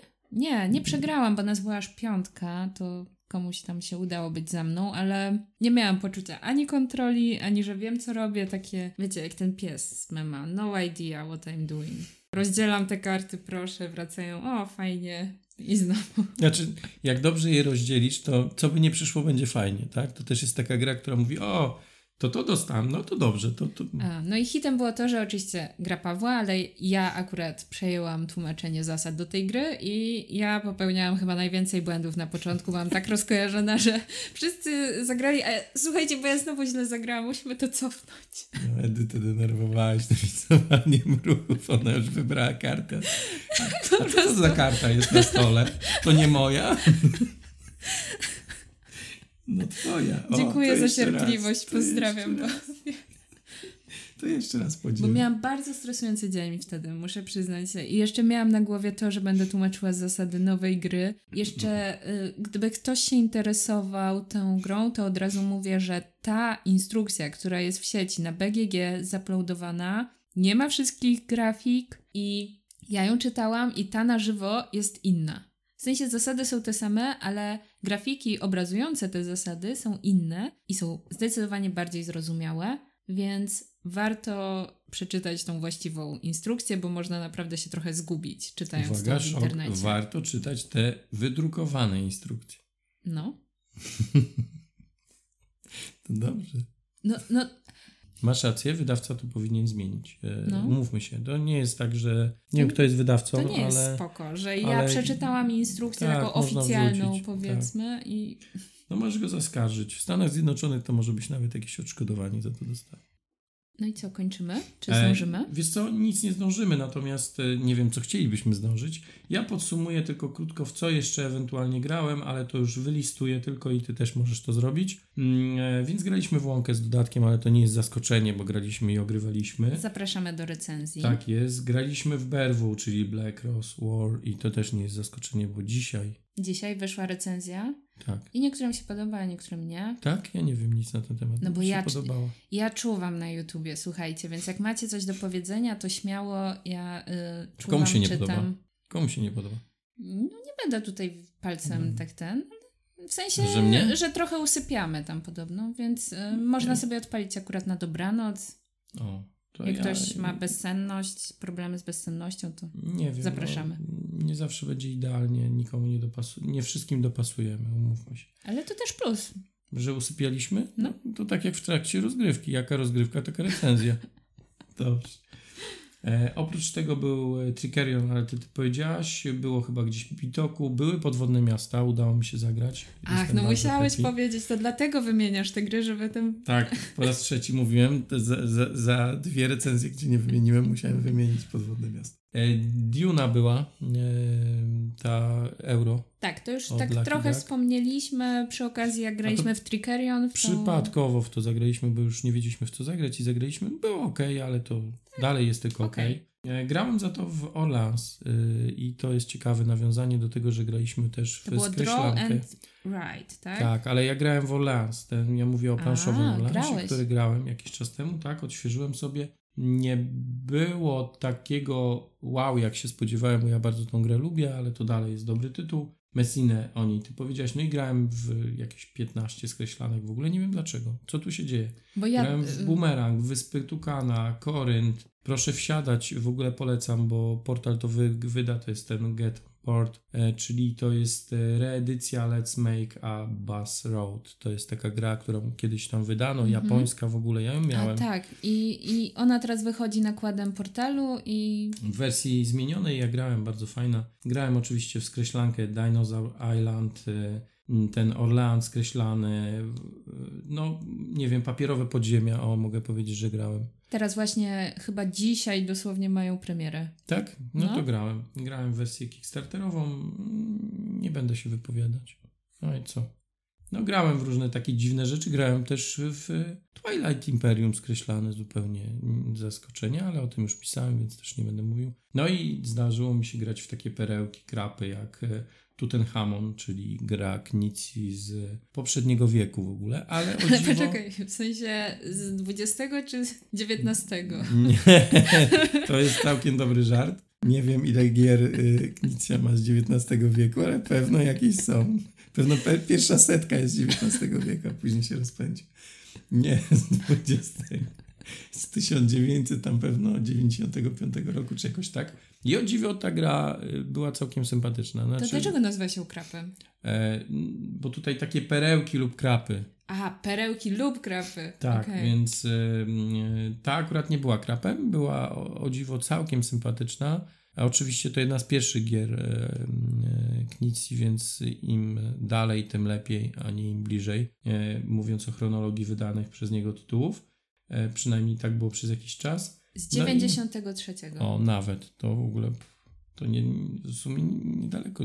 Nie przegrałam, bo nas była aż 5, to komuś tam się udało być za mną, ale nie miałam poczucia ani kontroli, ani że wiem, co robię, takie... Wiecie, jak ten pies z mema, no idea what I'm doing. Rozdzielam te karty, proszę, wracają, o, fajnie... I znowu. Znaczy, jak dobrze je rozdzielisz, to co by nie przyszło, będzie fajnie, tak? To też jest taka gra, która mówi, o... To dostałam, no to dobrze. To... No i hitem było to, że oczywiście gra Pawła, ale ja akurat przejęłam tłumaczenie zasad do tej gry i ja popełniałam chyba najwięcej błędów na początku, byłam tak rozkojarzona, że wszyscy zagrali, a słuchajcie, bo ja znowu źle zagrałam, musimy to cofnąć. No, Edyty, denerwowałaś to wicowanie mrów, ona już wybrała kartę. A co to za karta jest na stole? To nie moja? No twoja. Dziękuję za cierpliwość, pozdrawiam was. To jeszcze raz podzielę. Bo miałam bardzo stresujący dzień wtedy, muszę przyznać się. I jeszcze miałam na głowie to, że będę tłumaczyła zasady nowej gry. Jeszcze gdyby ktoś się interesował tą grą, to od razu mówię, że ta instrukcja, która jest w sieci na BGG zaploadowana, nie ma wszystkich grafik i ja ją czytałam i ta na żywo jest inna. W sensie zasady są te same, ale grafiki obrazujące te zasady są inne i są zdecydowanie bardziej zrozumiałe, więc warto przeczytać tą właściwą instrukcję, bo można naprawdę się trochę zgubić czytając to w internecie. Warto czytać te wydrukowane instrukcje. No. To dobrze. No. Masz rację, wydawca to powinien zmienić. Mówmy się, to nie jest tak, że... Nie wiem, kto jest wydawcą, ale... To nie jest spoko, że ja przeczytałam instrukcję taką oficjalną, powiedzmy. Tak. I... No możesz go zaskarżyć. W Stanach Zjednoczonych to może być nawet jakieś odszkodowanie za to dostanie. No i co, kończymy? Czy zdążymy? Wiesz co, nic nie zdążymy, natomiast nie wiem, co chcielibyśmy zdążyć. Ja podsumuję tylko krótko, w co jeszcze ewentualnie grałem, ale to już wylistuję tylko i ty też możesz to zrobić. Więc graliśmy w łąkę z dodatkiem, ale to nie jest zaskoczenie, bo graliśmy i ogrywaliśmy. Zapraszamy do recenzji. Tak jest. Graliśmy w BRW, czyli Black Rose Wars i to też nie jest zaskoczenie, bo Dzisiaj wyszła recenzja. Tak. I niektórym się podoba, a niektórym nie. Tak? Ja nie wiem nic na ten temat. No bo ja czuwam na YouTubie, słuchajcie, więc jak macie coś do powiedzenia, to śmiało, ja czuwam, czytam. Komu się nie podoba? No nie będę tutaj palcem tak ten. W sensie, że trochę usypiamy tam podobno, więc można sobie odpalić akurat na dobranoc. O, to jak ktoś ma bezsenność, problemy z bezsennością, to nie wiem, zapraszamy. No, nie zawsze będzie idealnie, nikomu nie dopasuje, nie wszystkim dopasujemy, umówmy się. Ale to też plus. Że usypialiśmy? No. No, to tak jak w trakcie rozgrywki. Jaka rozgrywka, taka recenzja. Dobrze. Oprócz tego był Trickerion, ale ty powiedziałaś, było chyba gdzieś w Pitoku, były podwodne miasta, udało mi się zagrać. Ach, no musiałeś powiedzieć, to dlatego wymieniasz te gry, żeby tam... Tak, po raz trzeci mówiłem, za dwie recenzje, gdzie nie wymieniłem, musiałem wymienić podwodne miasta. Duna była, ta Euro. Tak, to już tak trochę wspomnieliśmy przy okazji, jak graliśmy w Trickerion. Przypadkowo w to zagraliśmy, bo już nie wiedzieliśmy w co zagrać i zagraliśmy. Było okej, ale to dalej jest tylko okej. Grałem za to w Orleans i to jest ciekawe nawiązanie do tego, że graliśmy też w skreślankę. Right, tak? Tak, ale ja grałem w Orleans. Ja mówię o planszowym Orleansie, który grałem jakiś czas temu, tak, odświeżyłem sobie. Nie było takiego wow, jak się spodziewałem, bo ja bardzo tą grę lubię, ale to dalej jest dobry tytuł. Messinę oni, ty powiedziałaś, no i grałem w jakieś 15 skreślanek, w ogóle nie wiem dlaczego. Co tu się dzieje? Bo ja... Grałem w Bumerang, Wyspy Tukana, Korynt. Proszę wsiadać, w ogóle polecam, bo Portal to wyda, to jest ten Get Port, czyli to jest reedycja Let's Make a Bus Road. To jest taka gra, którą kiedyś tam wydano, japońska w ogóle, ja ją miałem. A, tak, i ona teraz wychodzi nakładem Portalu i... W wersji zmienionej ja grałem, bardzo fajna. Grałem oczywiście w skreślankę Dinosaur Island, ten Orleans skreślany, no nie wiem, papierowe podziemia, o mogę powiedzieć, że grałem. Teraz właśnie chyba dzisiaj dosłownie mają premierę. Tak? No to grałem. Grałem w wersję kickstarterową, nie będę się wypowiadać. No i co? No grałem w różne takie dziwne rzeczy, grałem też w Twilight Imperium skreślane, zupełnie zaskoczenie, ale o tym już pisałem, więc też nie będę mówił. No i zdarzyło mi się grać w takie perełki, krapy jak... Tutenhamon, czyli gra Knizji z poprzedniego wieku w ogóle, ale o dziwo... Ale poczekaj, w sensie z XX czy XIX? Nie, to jest całkiem dobry żart. Nie wiem, ile gier Knizja ma z XIX wieku, ale pewno jakieś są. Pewno pierwsza setka jest z XIX wieku, a później się rozpędzi. Nie, z 1900 tam pewno 95 roku czy jakoś tak. I o dziwo ta gra była całkiem sympatyczna. Znaczy, to dlaczego nazywa się krapem? Bo tutaj takie perełki lub krapy. Aha, perełki lub krapy. Tak, więc ta akurat nie była krapem, była o dziwo całkiem sympatyczna. A oczywiście to jedna z pierwszych gier Knizji, więc im dalej, tym lepiej, a nie im bliżej. Mówiąc o chronologii wydanych przez niego tytułów. Przynajmniej tak było przez jakiś czas. Z 93. No i, nawet. To w ogóle to nie, w sumie niedaleko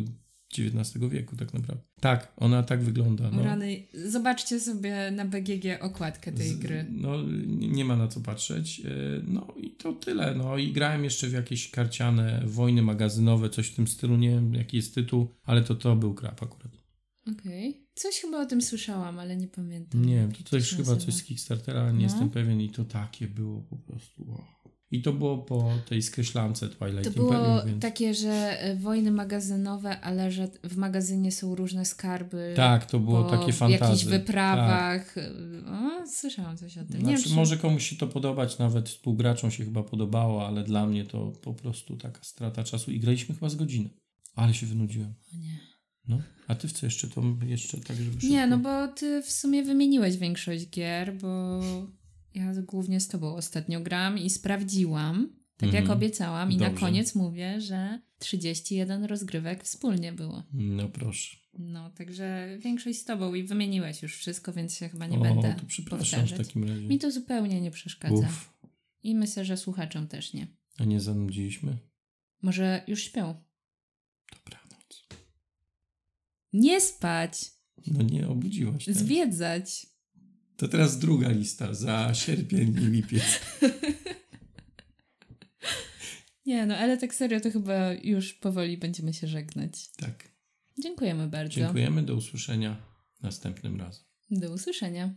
XIX wieku tak naprawdę. Tak, ona tak wygląda. No. Rany, zobaczcie sobie na BGG okładkę tej gry. No nie ma na co patrzeć. No i to tyle. No i grałem jeszcze w jakieś karciane wojny magazynowe, coś w tym stylu. Nie wiem jaki jest tytuł, ale to był krap akurat. Okej. Coś chyba o tym słyszałam, ale nie pamiętam. Nie, to też chyba nazywa. Coś z Kickstartera, nie jestem pewien i to takie było po prostu. Wow. I to było po tej skreślance Twilight Imperium. To było takie, że wojny magazynowe, ale że w magazynie są różne skarby. Tak, to było takie fantazy. W jakichś wyprawach. Tak. O, słyszałam coś o tym. Znaczy, może komuś się to podobać, nawet współgraczom się chyba podobało, ale dla mnie to po prostu taka strata czasu. I graliśmy chyba z godzinę, ale się wynudziłem. O nie. No, a ty w co jeszcze to tak, żeby szybko... Nie, no bo ty w sumie wymieniłeś większość gier, bo ja głównie z tobą ostatnio gram i sprawdziłam, tak jak obiecałam. Dobrze. I na koniec mówię, że 31 rozgrywek wspólnie było. No proszę. No, także większość z tobą i wymieniłeś już wszystko, więc się chyba nie będę to przepraszam powtarzać. W takim razie. Mi to zupełnie nie przeszkadza. Uf. I myślę, że słuchaczom też nie. A nie zanudziliśmy? Może już śpią. Dobra. Nie spać. No nie, obudziłaś. Tak? Zwiedzać. To teraz druga lista za sierpień i lipiec. Nie, no ale tak serio, to chyba już powoli będziemy się żegnać. Tak. Dziękujemy bardzo. Dziękujemy, do usłyszenia następnym razem. Do usłyszenia.